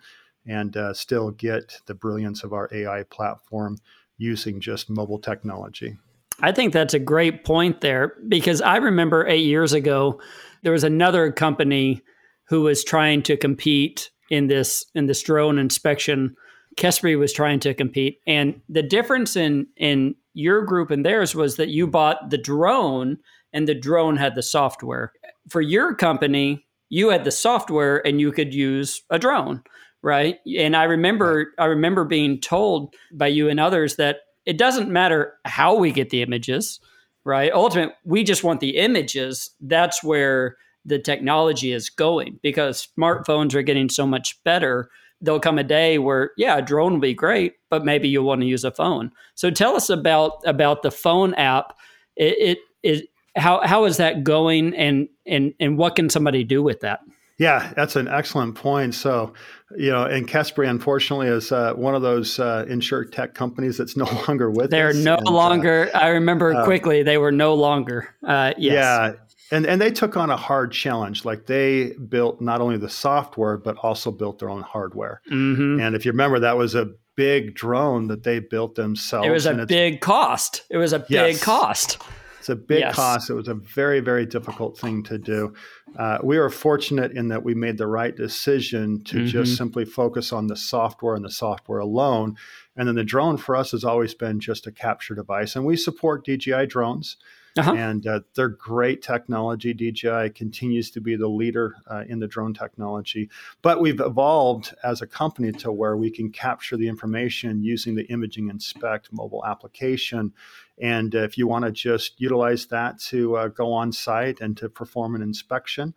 and uh, still get the brilliance of our A I platform using just mobile technology. I think that's a great point there, because I remember eight years ago, there was another company who was trying to compete in this in this drone inspection. Kespry was trying to compete. And the difference in, in your group and theirs was that you bought the drone and the drone had the software. For your company, you had the software and you could use a drone, right? And I remember I remember being told by you and others that it doesn't matter how we get the images, right? Ultimately, we just want the images. That's where the technology is going, because smartphones are getting so much better. There'll come a day where, yeah, a drone will be great, but maybe you'll want to use a phone. So tell us about about the phone app. It, it, it how how is that going, and and and what can somebody do with that? Yeah, that's an excellent point. So, you know, and Kespry, unfortunately, is uh, one of those uh, InsurTech companies that's no longer with They're us. They're no and, longer. Uh, I remember uh, quickly, they were no longer. Uh, yes. Yeah. And and they took on a hard challenge. Like they built not only the software, but also built their own hardware. Mm-hmm. And if you remember, that was a big drone that they built themselves. It was a big cost. It was a yes. big cost. It's a big yes. cost. It was a very, very difficult thing to do. Uh, we were fortunate in that we made the right decision to mm-hmm. just simply focus on the software and the software alone. And then the drone for us has always been just a capture device. And we support D J I drones. Uh-huh. And uh, they're great technology. D J I continues to be the leader uh, in the drone technology. But we've evolved as a company to where we can capture the information using the IMGING Inspect mobile application. And if you want to just utilize that to uh, go on site and to perform an inspection,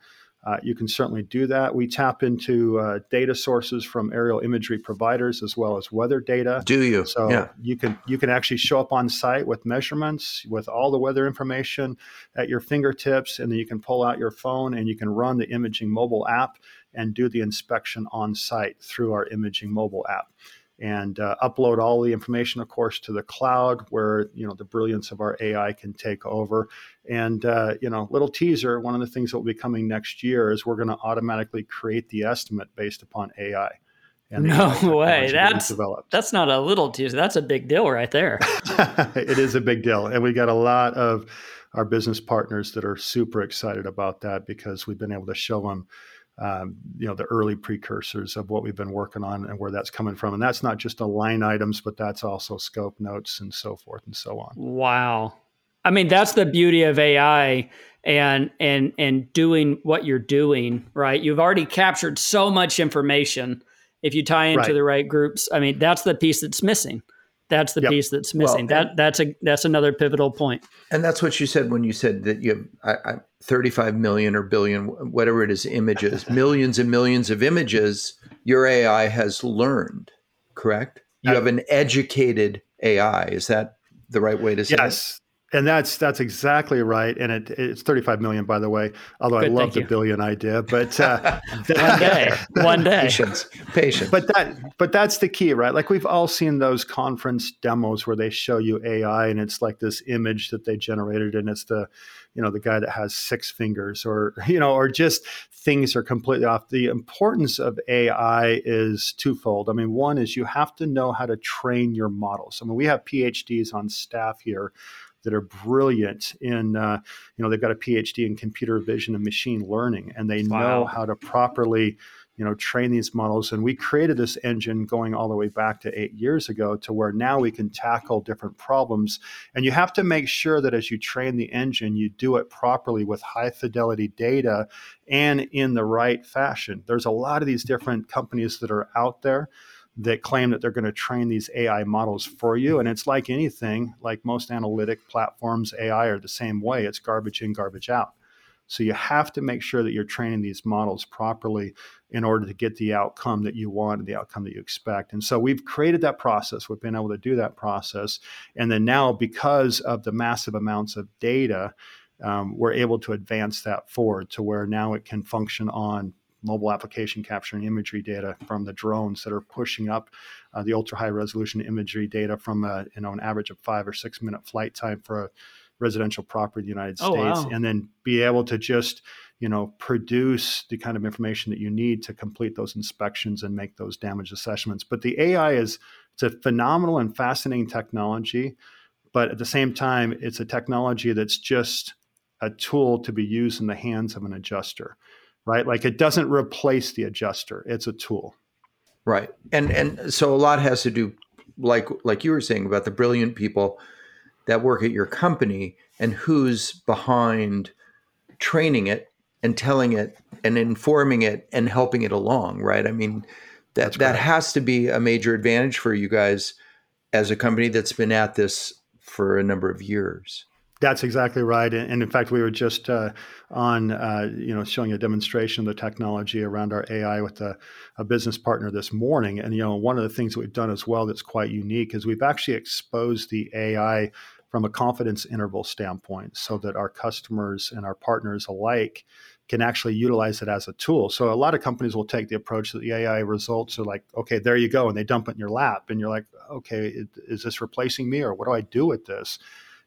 uh, you can certainly do that. We tap into uh, data sources from aerial imagery providers as well as weather data. Do you? So yeah. you can you can actually show up on site with measurements, with all the weather information at your fingertips, and then you can pull out your phone and you can run the IMGING mobile app and do the inspection on site through our IMGING mobile app. And uh, upload all the information, of course, to the cloud where, you know, the brilliance of our A I can take over. And, uh, you know, little teaser, one of the things that will be coming next year is we're going to automatically create the estimate based upon A I. And no way. That's, that's not a little teaser. That's a big deal right there. It is a big deal. And we got a lot of our business partners that are super excited about that because we've been able to show them Um, you know, the early precursors of what we've been working on and where that's coming from. And that's not just a line items, but that's also scope notes and so forth and so on. Wow. I mean, that's the beauty of A I and and and doing what you're doing, right? You've already captured so much information. If you tie into right. the right groups, I mean, that's the piece that's missing. That's the yep. piece that's missing. Well, that that's a that's another pivotal point. And that's what you said when you said that you have I, I, thirty-five million or billion, whatever it is, images, millions and millions of images. Your A I has learned, correct? You have an educated A I. Is that the right way to say? Yes. It? And that's that's exactly right. And it, it's thirty-five million, by the way, although Good, I love the you. billion idea. But uh, one day, one day. Patience, patience. But, that, but that's the key, right? Like we've all seen those conference demos where they show you A I and it's like this image that they generated and it's the, you know, the guy that has six fingers or, you know, or just things are completely off. The importance of A I is twofold. I mean, one is you have to know how to train your models. I mean, we have P H Ds on staff here that are brilliant in, uh, you know, they've got a P H D in computer vision and machine learning, and they wow. know how to properly, you know, train these models. And we created this engine going all the way back to eight years ago to where now we can tackle different problems. And you have to make sure that as you train the engine, you do it properly with high fidelity data and in the right fashion. There's a lot of these different companies that are out there that claim that they're going to train these A I models for you. And it's like anything, like most analytic platforms, A I are the same way. It's garbage in, garbage out. So you have to make sure that you're training these models properly in order to get the outcome that you want and the outcome that you expect. And so we've created that process. We've been able to do that process. And then now, because of the massive amounts of data, um, we're able to advance that forward to where now it can function on mobile application capturing imagery data from the drones that are pushing up uh, the ultra high resolution imagery data from a, you know, an average of five or six minute flight time for a residential property in the United States. Oh, wow. And then be able to just, you know, produce the kind of information that you need to complete those inspections and make those damage assessments. But the A I is, it's a phenomenal and fascinating technology, but at the same time, it's a technology that's just a tool to be used in the hands of an adjuster. Right? Like it doesn't replace the adjuster. It's a tool. Right. And and so a lot has to do, like like you were saying, about the brilliant people that work at your company and who's behind training it and telling it and informing it and helping it along, right? I mean, that that's that correct. Has to be a major advantage for you guys as a company that's been at this for a number of years. That's exactly right. And in fact, we were just uh, on, uh, you know, showing a demonstration of the technology around our A I with a, a business partner this morning. And, you know, one of the things that we've done as well that's quite unique is we've actually exposed the A I from a confidence interval standpoint so that our customers and our partners alike can actually utilize it as a tool. So a lot of companies will take the approach that the A I results are like, okay, there you go. And they dump it in your lap. And you're like, okay, it, is this replacing me? Or what do I do with this?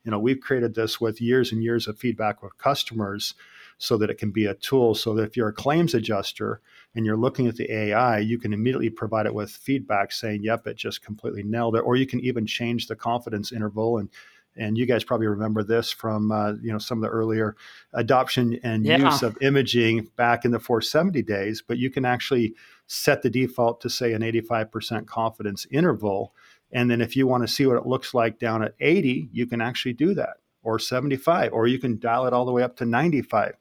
You know, we've created this with years and years of feedback with customers so that it can be a tool. So that if you're a claims adjuster and you're looking at the A I, you can immediately provide it with feedback saying, yep, it just completely nailed it. Or you can even change the confidence interval. And And you guys probably remember this from uh, you know, some of the earlier adoption and yeah. use of imaging back in the four seventy days. But you can actually set the default to, say, an eighty-five percent confidence interval. And then if you want to see what it looks like down at eighty, you can actually do that, or seventy-five, or you can dial it all the way up to ninety-five.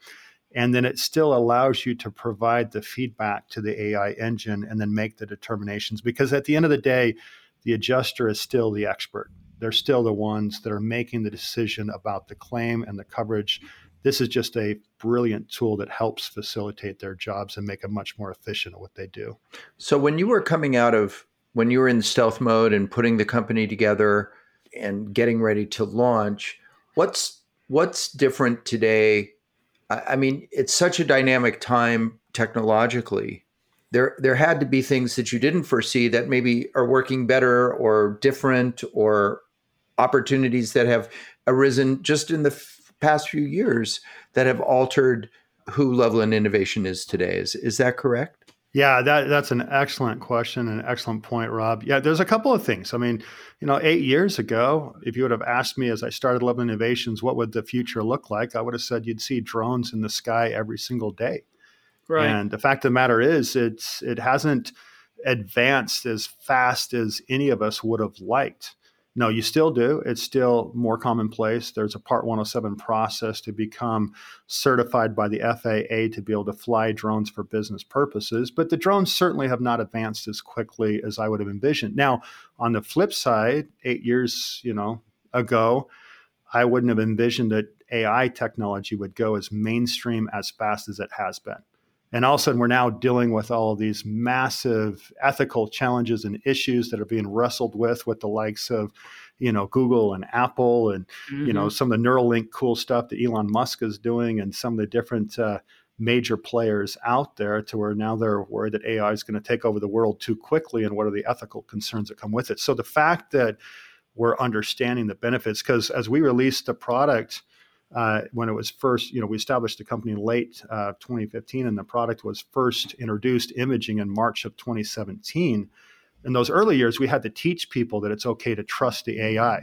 And then it still allows you to provide the feedback to the A I engine and then make the determinations. Because at the end of the day, the adjuster is still the expert. They're still the ones that are making the decision about the claim and the coverage. This is just a brilliant tool that helps facilitate their jobs and make them much more efficient at what they do. So when you were coming out of, when you were in stealth mode and putting the company together and getting ready to launch, what's what's different today? I mean, it's such a dynamic time technologically. There there had to be things that you didn't foresee that maybe are working better or different, or opportunities that have arisen just in the f- past few years that have altered who Loveland Innovation is today. Is, is that correct? Yeah, that, that's an excellent question and an excellent point, Rob. Yeah, there's a couple of things. I mean, you know, eight years ago, if you would have asked me as I started Loveland Innovations, what would the future look like? I would have said you'd see drones in the sky every single day. Right. And the fact of the matter is, it's it hasn't advanced as fast as any of us would have liked. No, you still do. It's still more commonplace. There's a Part one oh seven process to become certified by the F A A to be able to fly drones for business purposes. But the drones certainly have not advanced as quickly as I would have envisioned. Now, on the flip side, eight years, you know, ago, I wouldn't have envisioned that A I technology would go as mainstream as fast as it has been. And all of a sudden, we're now dealing with all of these massive ethical challenges and issues that are being wrestled with, with the likes of, you know, Google and Apple and, mm-hmm. you know, some of the Neuralink cool stuff that Elon Musk is doing, and some of the different uh, major players out there, to where now they're worried that A I is going to take over the world too quickly, and what are the ethical concerns that come with it. So the fact that we're understanding the benefits, because as we released the product, Uh, when it was first, you know, we established the company in late uh, twenty fifteen, and the product was first introduced imaging in March of twenty seventeen. In those early years, we had to teach people that it's okay to trust the A I.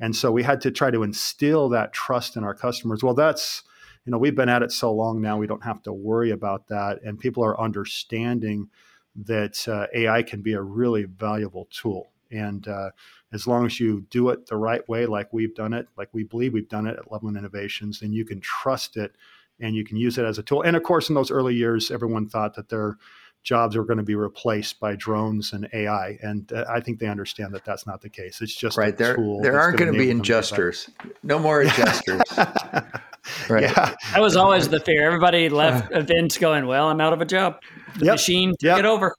And so we had to try to instill that trust in our customers. Well, that's, you know, we've been at it so long now, we don't have to worry about that. And people are understanding that uh, A I can be a really valuable tool. And uh, as long as you do it the right way, like we've done it, like we believe we've done it at Loveland Innovations, then you can trust it and you can use it as a tool. And of course, in those early years, everyone thought that their jobs were going to be replaced by drones and A I. And uh, I think they understand that that's not the case. It's just right. a there, tool. There aren't going to be adjusters. No more adjusters. Right. Yeah. That was always the fear. Everybody left events going, well, I'm out of a job. The yep. machine took yep. it over.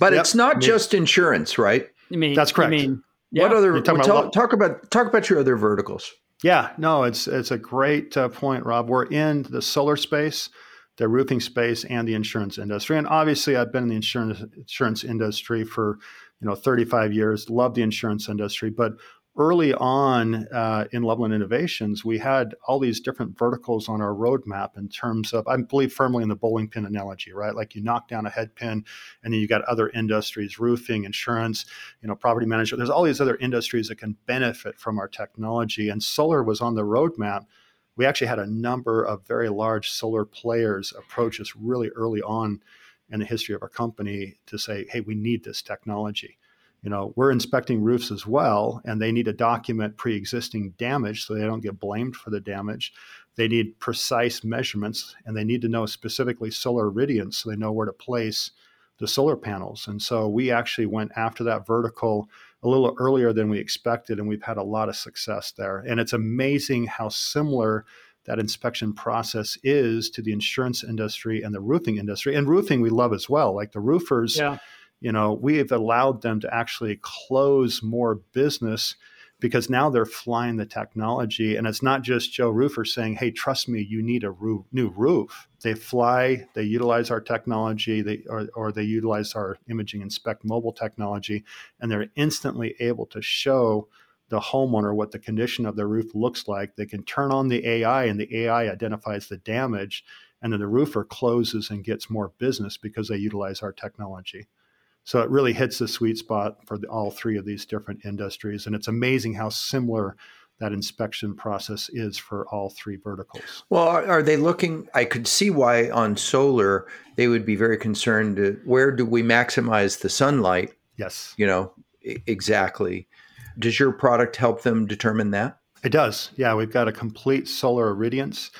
But yep. it's not just insurance, right? I mean, that's correct. I mean, yeah. What other talk, lo- talk about talk about your other verticals? Yeah, no, it's it's a great uh, point, Rob. We're in the solar space, the roofing space, and the insurance industry. And obviously, I've been in the insurance insurance industry for you know thirty-five years. Love the insurance industry, but early on uh, in Loveland Innovations, we had all these different verticals on our roadmap in terms of, I believe firmly in the bowling pin analogy, right? Like you knock down a head pin and then you got other industries, roofing, insurance, you know, property management. There's all these other industries that can benefit from our technology, and solar was on the roadmap. We actually had a number of very large solar players approach us really early on in the history of our company to say, hey, we need this technology. You know, we're inspecting roofs as well, and they need to document pre-existing damage so they don't get blamed for the damage. They need precise measurements, and they need to know specifically solar irradiance so they know where to place the solar panels. And so we actually went after that vertical a little earlier than we expected, and we've had a lot of success there. And it's amazing how similar that inspection process is to the insurance industry and the roofing industry. And roofing we love as well, like the roofers. Yeah. You know, we have allowed them to actually close more business because now they're flying the technology. And it's not just Joe Roofer saying, hey, trust me, you need a roof, new roof. They fly, they utilize our technology, they or, or they utilize our IMGING Inspect mobile technology, and they're instantly able to show the homeowner what the condition of their roof looks like. They can turn on the A I, and the A I identifies the damage, and then the roofer closes and gets more business because they utilize our technology. So it really hits the sweet spot for the, all three of these different industries. And it's amazing how similar that inspection process is for all three verticals. Well, are, are they looking, I could see why on solar, they would be very concerned, uh, where do we maximize the sunlight? Yes. You know, I- exactly. Does your product help them determine that? It does. Yeah, we've got a complete solar irradiance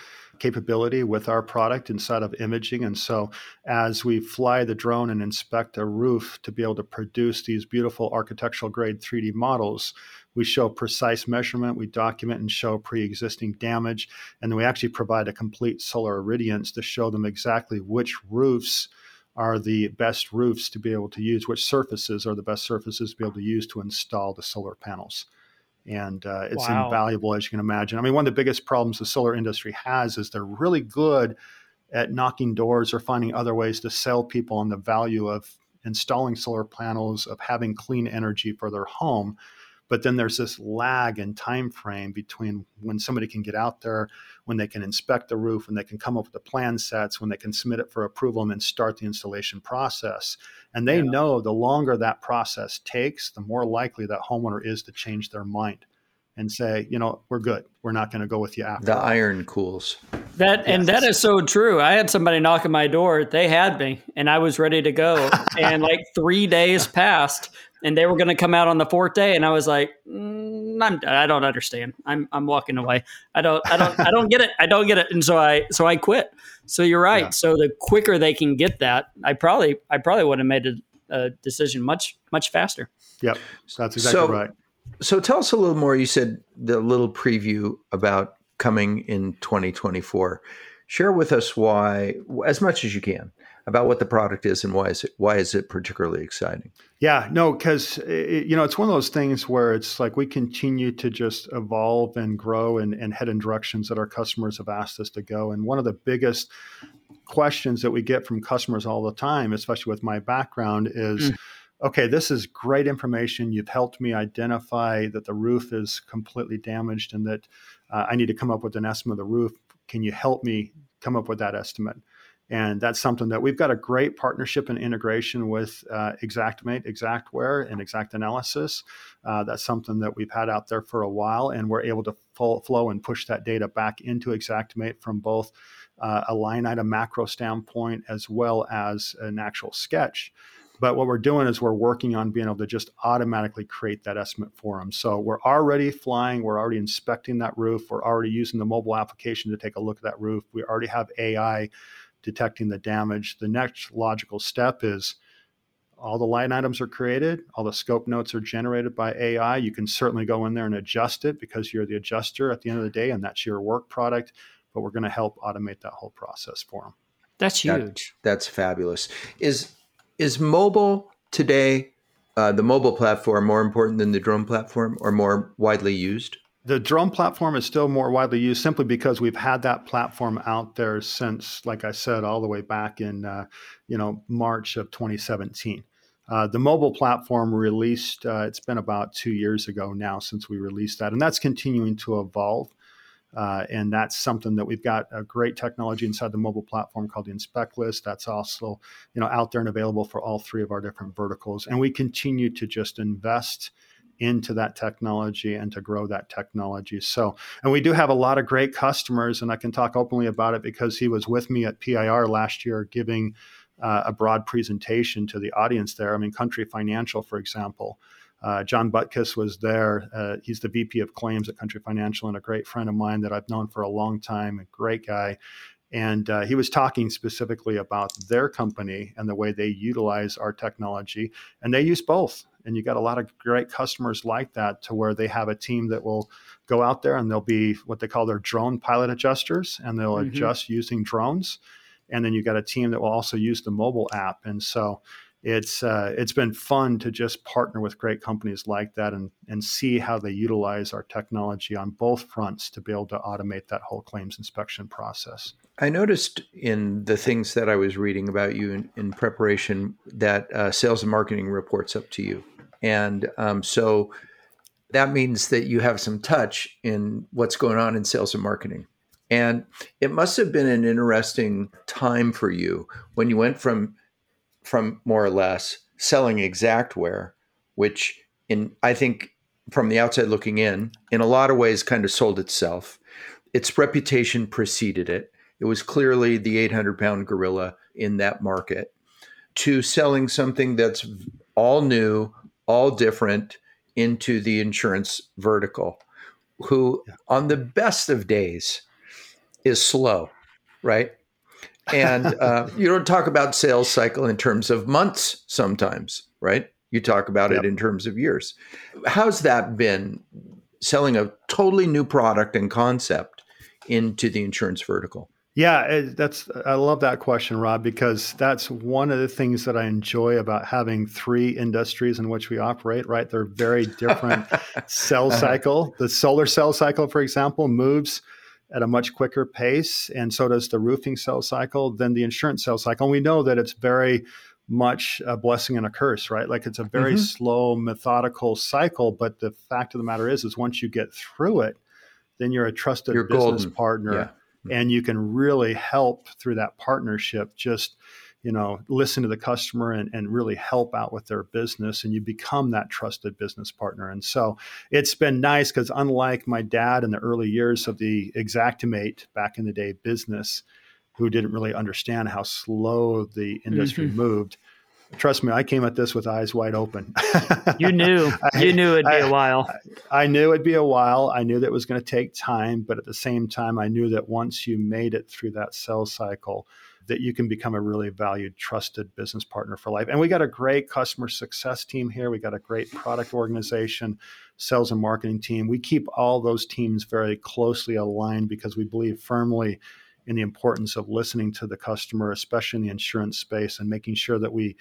capability with our product inside of IMGING. And so as we fly the drone and inspect a roof to be able to produce these beautiful architectural grade three D models, we show precise measurement, we document and show pre-existing damage, and then we actually provide a complete solar irradiance to show them exactly which roofs are the best roofs to be able to use, which surfaces are the best surfaces to be able to use to install the solar panels. And uh, it's wow. invaluable, as you can imagine. I mean, one of the biggest problems the solar industry has is they're really good at knocking doors or finding other ways to sell people on the value of installing solar panels, of having clean energy for their home. But then there's this lag in time frame between when somebody can get out there, when they can inspect the roof, when they can come up with the plan sets, when they can submit it for approval, and then start the installation process. And they yeah. know the longer that process takes, the more likely that homeowner is to change their mind and say, you know, we're good. We're not going to go with you after. The iron cools. That yes. And that is so true. I had somebody knock on my door. They had me, and I was ready to go. And like three days passed. And they were going to come out on the fourth day, and I was like, mm, I'm, I don't understand. I'm, I'm walking away. I don't, I don't, I don't get it. I don't get it. And so I, so I quit. So you're right. Yeah. So the quicker they can get that, I probably, I probably would have made a, a decision much, much faster. Yep, that's exactly so, right. So tell us a little more. You said the little preview about coming in twenty twenty-four. Share with us why, as much as you can, about what the product is and why is it, why is it particularly exciting? Yeah, no, because, you know, it's one of those things where it's like we continue to just evolve and grow and, and head in directions that our customers have asked us to go. And one of the biggest questions that we get from customers all the time, especially with my background, is, mm. okay, this is great information. You've helped me identify that the roof is completely damaged and that uh, I need to come up with an estimate of the roof. Can you help me come up with that estimate? And that's something that we've got a great partnership and integration with uh, Xactimate, Xactware, and Exact Analysis. Uh, that's something that we've had out there for a while, and we're able to full, flow and push that data back into Xactimate from both uh, a line item macro standpoint as well as an actual sketch. But what we're doing is we're working on being able to just automatically create that estimate for them. So we're already flying. We're already inspecting that roof. We're already using the mobile application to take a look at that roof. We already have A I detecting the damage. The next logical step is all the line items are created. All the scope notes are generated by A I. You can certainly go in there and adjust it because you're the adjuster at the end of the day, and that's your work product. But we're going to help automate that whole process for them. That's huge. That, that's fabulous. Is Is mobile today, uh, the mobile platform, more important than the drone platform or more widely used? The drone platform is still more widely used simply because we've had that platform out there since, like I said, all the way back in, uh, you know, March of twenty seventeen. Uh, the mobile platform released, uh, it's been about two years ago now since we released that, and that's continuing to evolve. Uh, and that's something that we've got a great technology inside the mobile platform called the Inspect List. That's also, you know, out there and available for all three of our different verticals. And we continue to just invest into that technology and to grow that technology. So, and we do have a lot of great customers, and I can talk openly about it because he was with me at P I R last year giving uh, a broad presentation to the audience there. I mean, Country Financial, for example. Uh, John Butkus was there. Uh, he's the V P of Claims at Country Financial and a great friend of mine that I've known for a long time, a great guy. And uh, he was talking specifically about their company and the way they utilize our technology. And they use both. And you got a lot of great customers like that to where they have a team that will go out there and they'll be what they call their drone pilot adjusters, and they'll mm-hmm. adjust using drones. And then you got a team that will also use the mobile app. And so it's uh, it's been fun to just partner with great companies like that and and see how they utilize our technology on both fronts to be able to automate that whole claims inspection process. I noticed in the things that I was reading about you in, in preparation that uh, sales and marketing reports up to you. And um, so that means that you have some touch in what's going on in sales and marketing. And it must have been an interesting time for you when you went from from more or less selling Xactware, which in I think from the outside looking in, in a lot of ways kind of sold itself. Its reputation preceded it. It was clearly the eight hundred pound gorilla in that market, to selling something that's all new, all different into the insurance vertical, who on the best of days is slow, right? And uh, you don't talk about sales cycle in terms of months sometimes, right? You talk about yep. it in terms of years. How's that been, selling a totally new product and concept into the insurance vertical? Yeah, that's I love that question, Rob, because that's one of the things that I enjoy about having three industries in which we operate, right? They're very different sell cycle. The solar sell cycle, for example, moves at a much quicker pace, and so does the roofing sell cycle than the insurance sell cycle. And we know that it's very much a blessing and a curse, right? Like it's a very mm-hmm. slow, methodical cycle, but the fact of the matter is, is once you get through it, then you're a trusted you're business golden. partner. Yeah. And you can really help through that partnership, just, you know, listen to the customer and, and really help out with their business. And you become that trusted business partner. And so it's been nice because unlike my dad in the early years of the Xactimate back in the day business, who didn't really understand how slow the industry mm-hmm. moved, trust me, I came at this with eyes wide open. You knew. I, you knew it'd be I, a while. I, I knew it'd be a while. I knew that it was going to take time. But at the same time, I knew that once you made it through that sales cycle, that you can become a really valued, trusted business partner for life. And we got a great customer success team here. We got a great product organization, sales and marketing team. We keep all those teams very closely aligned because we believe firmly in the importance of listening to the customer, especially in the insurance space, and making sure that we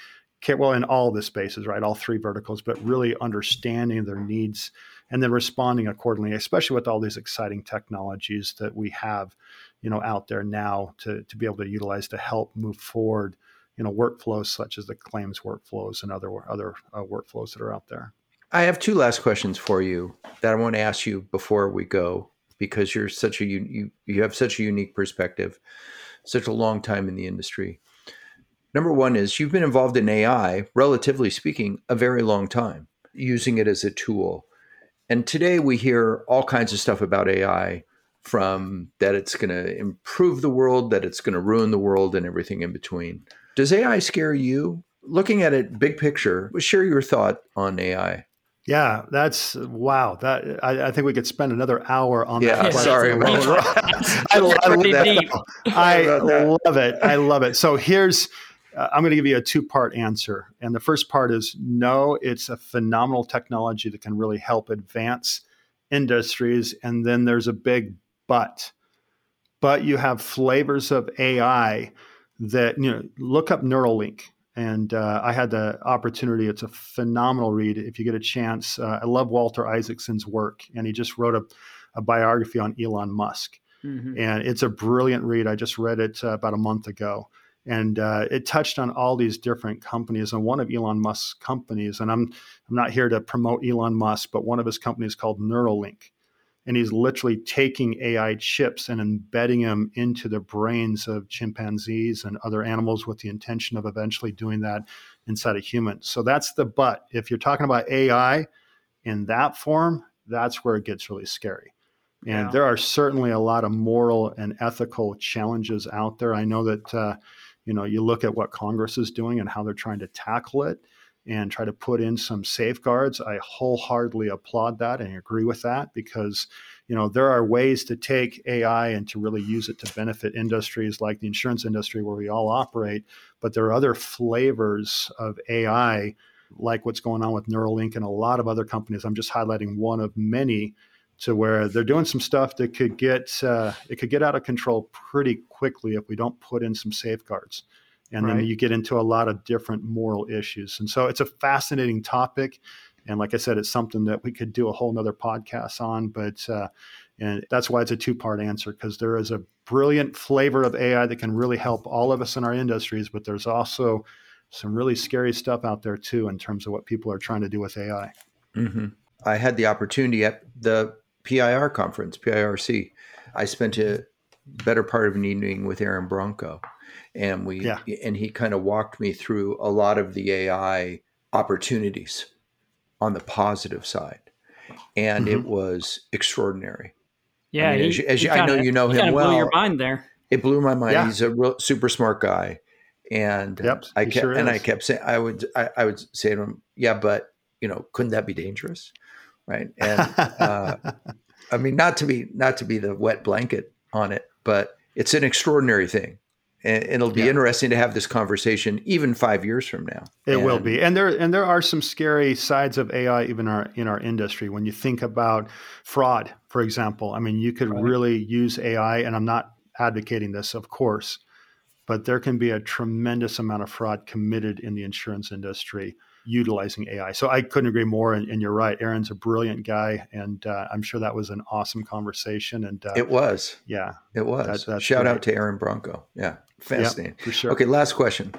well, in all the spaces, right, all three verticals, but really understanding their needs and then responding accordingly, especially with all these exciting technologies that we have, you know, out there now to, to be able to utilize to help move forward, you know, workflows such as the claims workflows and other, other uh, workflows that are out there. I have two last questions for you that I want to ask you before we go, because you're such a, you, you have such a unique perspective, such a long time in the industry. Number one is you've been involved in A I, relatively speaking, a very long time, using it as a tool. And today we hear all kinds of stuff about A I, from that it's going to improve the world, that it's going to ruin the world, and everything in between. Does A I scare you? Looking at it big picture, share your thought on A I. Yeah, that's wow. That I, I think we could spend another hour on yeah, that. Yeah, sorry. About that. I, love, I, love that. I love it. I love it. So here's Uh, I'm going to give you a two-part answer. And the first part is no, it's a phenomenal technology that can really help advance industries. And then there's a big but. But you have flavors of A I that, you know, look up Neuralink. And uh, I had the opportunity. It's a phenomenal read if you get a chance. Uh, I love Walter Isaacson's work. And he just wrote a, a biography on Elon Musk. Mm-hmm. And it's a brilliant read. I just read it uh, about a month ago. And uh, it touched on all these different companies. And one of Elon Musk's companies, and I'm I'm not here to promote Elon Musk, but one of his companies called Neuralink. And he's literally taking A I chips and embedding them into the brains of chimpanzees and other animals with the intention of eventually doing that inside of humans. So that's the but. If you're talking about A I in that form, that's where it gets really scary. And yeah. there are certainly a lot of moral and ethical challenges out there. I know that... Uh, You know, you look at what Congress is doing and how they're trying to tackle it and try to put in some safeguards. I wholeheartedly applaud that and agree with that because, you know, there are ways to take A I and to really use it to benefit industries like the insurance industry where we all operate. But there are other flavors of A I, like what's going on with Neuralink and a lot of other companies. I'm just highlighting one of many to where they're doing some stuff that could get uh, it could get out of control pretty quickly if we don't put in some safeguards. And right. then you get into a lot of different moral issues. And so it's a fascinating topic. And like I said, it's something that we could do a whole nother podcast on, but uh, and that's why it's a two-part answer, because there is a brilliant flavor of A I that can really help all of us in our industries, but there's also some really scary stuff out there too, in terms of what people are trying to do with A I. Mm-hmm. I had the opportunity at the P I R conference, P I R C. I spent a better part of an evening with Aaron Bronco, and we yeah. and he kind of walked me through a lot of the A I opportunities on the positive side. And mm-hmm. it was extraordinary. Yeah. I mean, he, as you, as you, kinda, I know you know him blew well. Blew your mind there. It blew my mind. Yeah. He's a real, super smart guy. And yep, I kept sure and is. I kept saying I would I, I would say to him, yeah, but you know, couldn't that be dangerous? Right. And uh, I mean, not to be not to be the wet blanket on it, but it's an extraordinary thing. And it'll be yeah. interesting to have this conversation even five years from now. It and, will be. And there and there are some scary sides of A I even our, in our industry. When you think about fraud, for example, I mean, you could right. really use A I, and I'm not advocating this, of course, but there can be a tremendous amount of fraud committed in the insurance industry utilizing A I. So I couldn't agree more. And, and you're right. Aaron's a brilliant guy. And uh, I'm sure that was an awesome conversation. And uh, It was. Yeah. It was. That, that's Shout great. out to Aaron Bronco. Yeah. Fascinating. Yep, for sure. Okay, last question.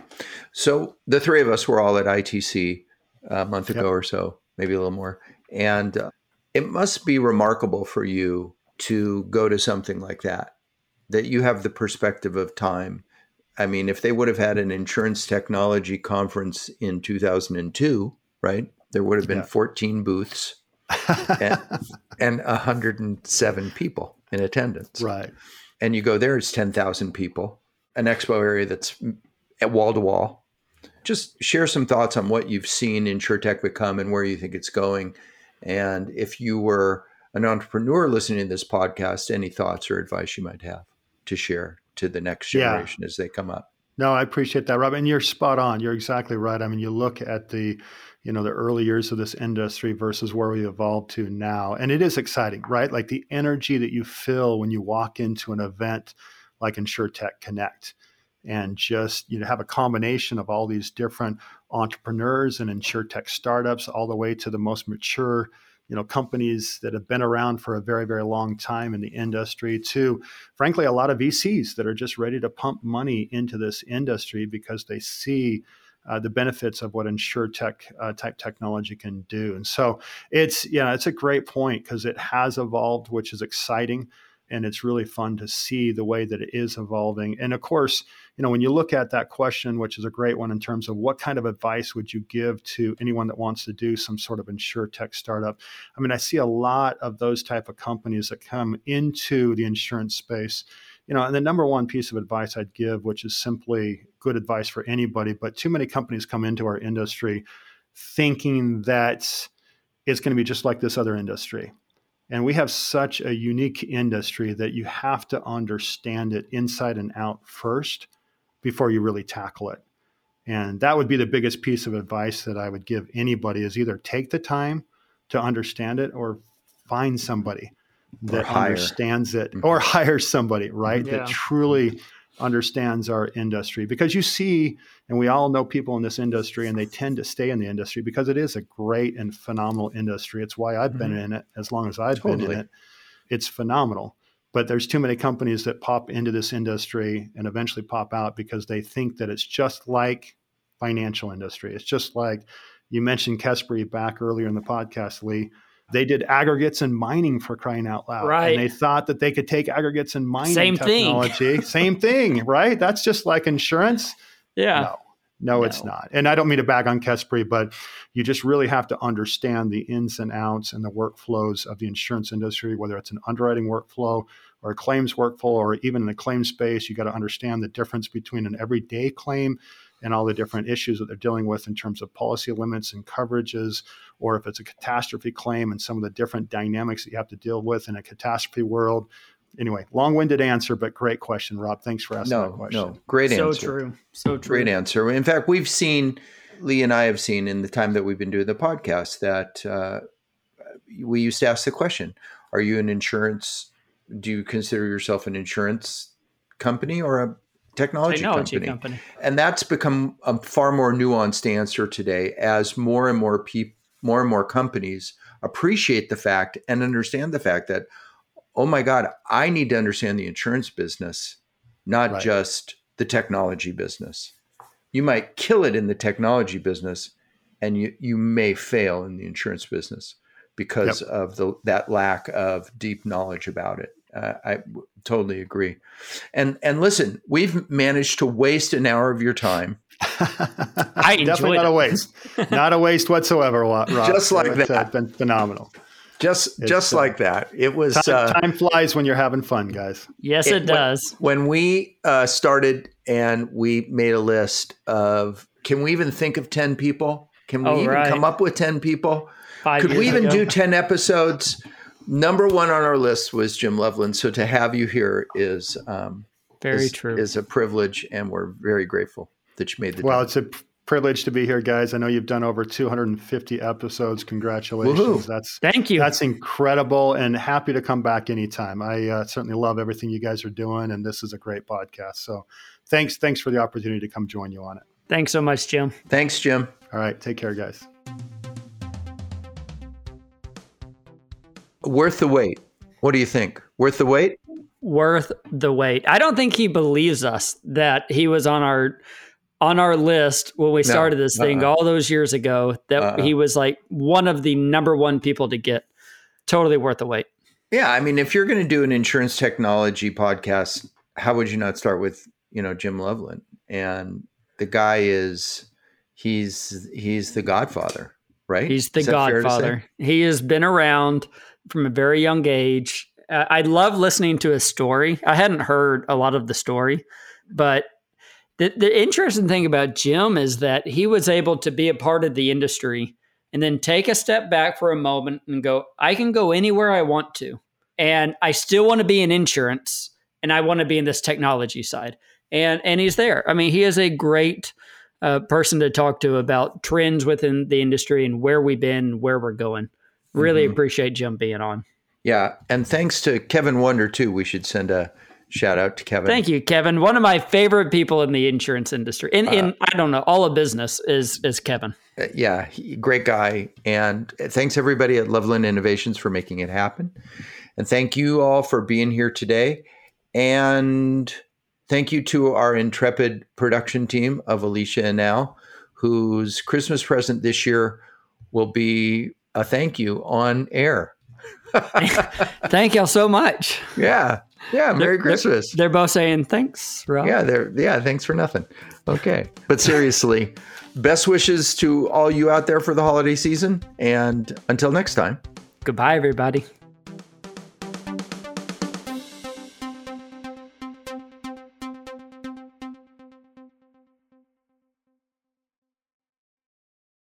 So the three of us were all at I T C a month ago yep. or so, maybe a little more. And uh, it must be remarkable for you to go to something like that, that you have the perspective of time. I mean, if they would have had an insurance technology conference in two thousand two, right, there would have been yeah. fourteen booths and, and one hundred seven people in attendance. Right. And you go there, it's ten thousand people. An expo area that's at wall to wall. Just share some thoughts on what you've seen InsurTech become and where you think it's going. And if you were an entrepreneur listening to this podcast, any thoughts or advice you might have to share to the next generation yeah. as they come up. No, I appreciate that, Rob. And you're spot on. You're exactly right. I mean, you look at the, you know, the early years of this industry versus where we evolved to now. And it is exciting, right? Like the energy that you feel when you walk into an event like InsurTech Connect, and just, you know, have a combination of all these different entrepreneurs and InsurTech startups, all the way to the most mature, you know, companies that have been around for a very, very long time in the industry, to frankly, a lot of V Cs that are just ready to pump money into this industry because they see Uh, the benefits of what InsurTech uh, type technology can do. And so it's, yeah, it's a great point, because it has evolved, which is exciting. And it's really fun to see the way that it is evolving. And of course, you know, when you look at that question, which is a great one in terms of what kind of advice would you give to anyone that wants to do some sort of InsurTech startup? I mean, I see a lot of those type of companies that come into the insurance space. You know, and the number one piece of advice I'd give, which is simply good advice for anybody, but too many companies come into our industry thinking that it's going to be just like this other industry. And we have such a unique industry that you have to understand it inside and out first before you really tackle it. And that would be the biggest piece of advice that I would give anybody, is either take the time to understand it, or find somebody that understands it, or hire somebody, right? Yeah. That truly understands our industry. Because you see, and we all know people in this industry, and they tend to stay in the industry because it is a great and phenomenal industry. It's why I've been mm-hmm. in it as long as I've totally. been in it. It's phenomenal. But there's too many companies that pop into this industry and eventually pop out because they think that it's just like financial industry. It's just like, you mentioned Kespry back earlier in the podcast, Lee. They did aggregates and mining, for crying out loud. Right. And they thought that they could take aggregates and mining Same technology. Thing. Same thing, right? That's just like insurance. Yeah. No, no, no, it's not. And I don't mean to bag on Kespry, but you just really have to understand the ins and outs and the workflows of the insurance industry, whether it's an underwriting workflow or a claims workflow, or even in the claim space. You got to understand the difference between an everyday claim and all the different issues that they're dealing with in terms of policy limits and coverages, or if it's a catastrophe claim and some of the different dynamics that you have to deal with in a catastrophe world. Anyway, long-winded answer, but great question, Rob. Thanks for asking no, that question. No, great so answer. So true. So true. Great answer. In fact, we've seen, Lee and I have seen in the time that we've been doing the podcast, that uh, we used to ask the question, are you an insurance, do you consider yourself an insurance company or a technology, technology company. company. And that's become a far more nuanced answer today as more and more people, more and more companies appreciate the fact and understand the fact that, oh my God, I need to understand the insurance business, not right. just the technology business. You might kill it in the technology business and you, you may fail in the insurance business because yep. of the, that lack of deep knowledge about it. Uh, I w- totally agree. And and listen, we've managed to waste an hour of your time. I Definitely not it. a waste. Not a waste whatsoever, Rob. Just like so that. It's been phenomenal. Just it's, just uh, like that. It was time, uh, time flies when you're having fun, guys. Yes, it, it does. When, when we uh, started and we made a list of, can we even think of ten people? Can we oh, even right. come up with ten people? Five Could we even ago. do ten episodes? Number one on our list was Jim Loveland. So to have you here is um, very is, true. Is a privilege, and we're very grateful that you made the. Well, time. It's a privilege to be here, guys. I know you've done over two hundred fifty episodes. Congratulations! Woo-hoo. That's thank you. That's incredible, and happy to come back anytime. I uh, certainly love everything you guys are doing, and this is a great podcast. So, thanks, thanks for the opportunity to come join you on it. Thanks so much, Jim. Thanks, Jim. All right, take care, guys. Worth the wait. What do you think? Worth the wait? Worth the wait. I don't think he believes us that he was on our. on our list when we no, started this uh-uh. thing all those years ago, that uh-uh. he was like one of the number one people to get. Totally worth the wait. Yeah. I mean, if you're going to do an insurance technology podcast, how would you not start with, you know, Jim Loveland? And the guy is, he's, he's the godfather, right? He's the godfather. He has been around from a very young age. Uh, I love listening to his story. I hadn't heard a lot of the story, but The, the interesting thing about Jim is that he was able to be a part of the industry and then take a step back for a moment and go, I can go anywhere I want to. And I still want to be in insurance, and I want to be in this technology side. And and he's there. I mean, he is a great uh, person to talk to about trends within the industry and where we've been, where we're going. Really mm-hmm. appreciate Jim being on. Yeah. And thanks to Kevin Wonder, too. We should send a shout out to Kevin. Thank you, Kevin. One of my favorite people in the insurance industry. In, in uh, I don't know, all of business is is Kevin. Uh, yeah, he, great guy. And thanks everybody at Loveland Innovations for making it happen. And thank you all for being here today. And thank you to our intrepid production team of Alicia and Al, whose Christmas present this year will be a thank you on air. Thank y'all so much. Yeah. Yeah, Merry they're, Christmas. They're, they're both saying thanks, Rob. Yeah, they're yeah, thanks for nothing. Okay. But seriously, best wishes to all you out there for the holiday season. And until next time. Goodbye, everybody.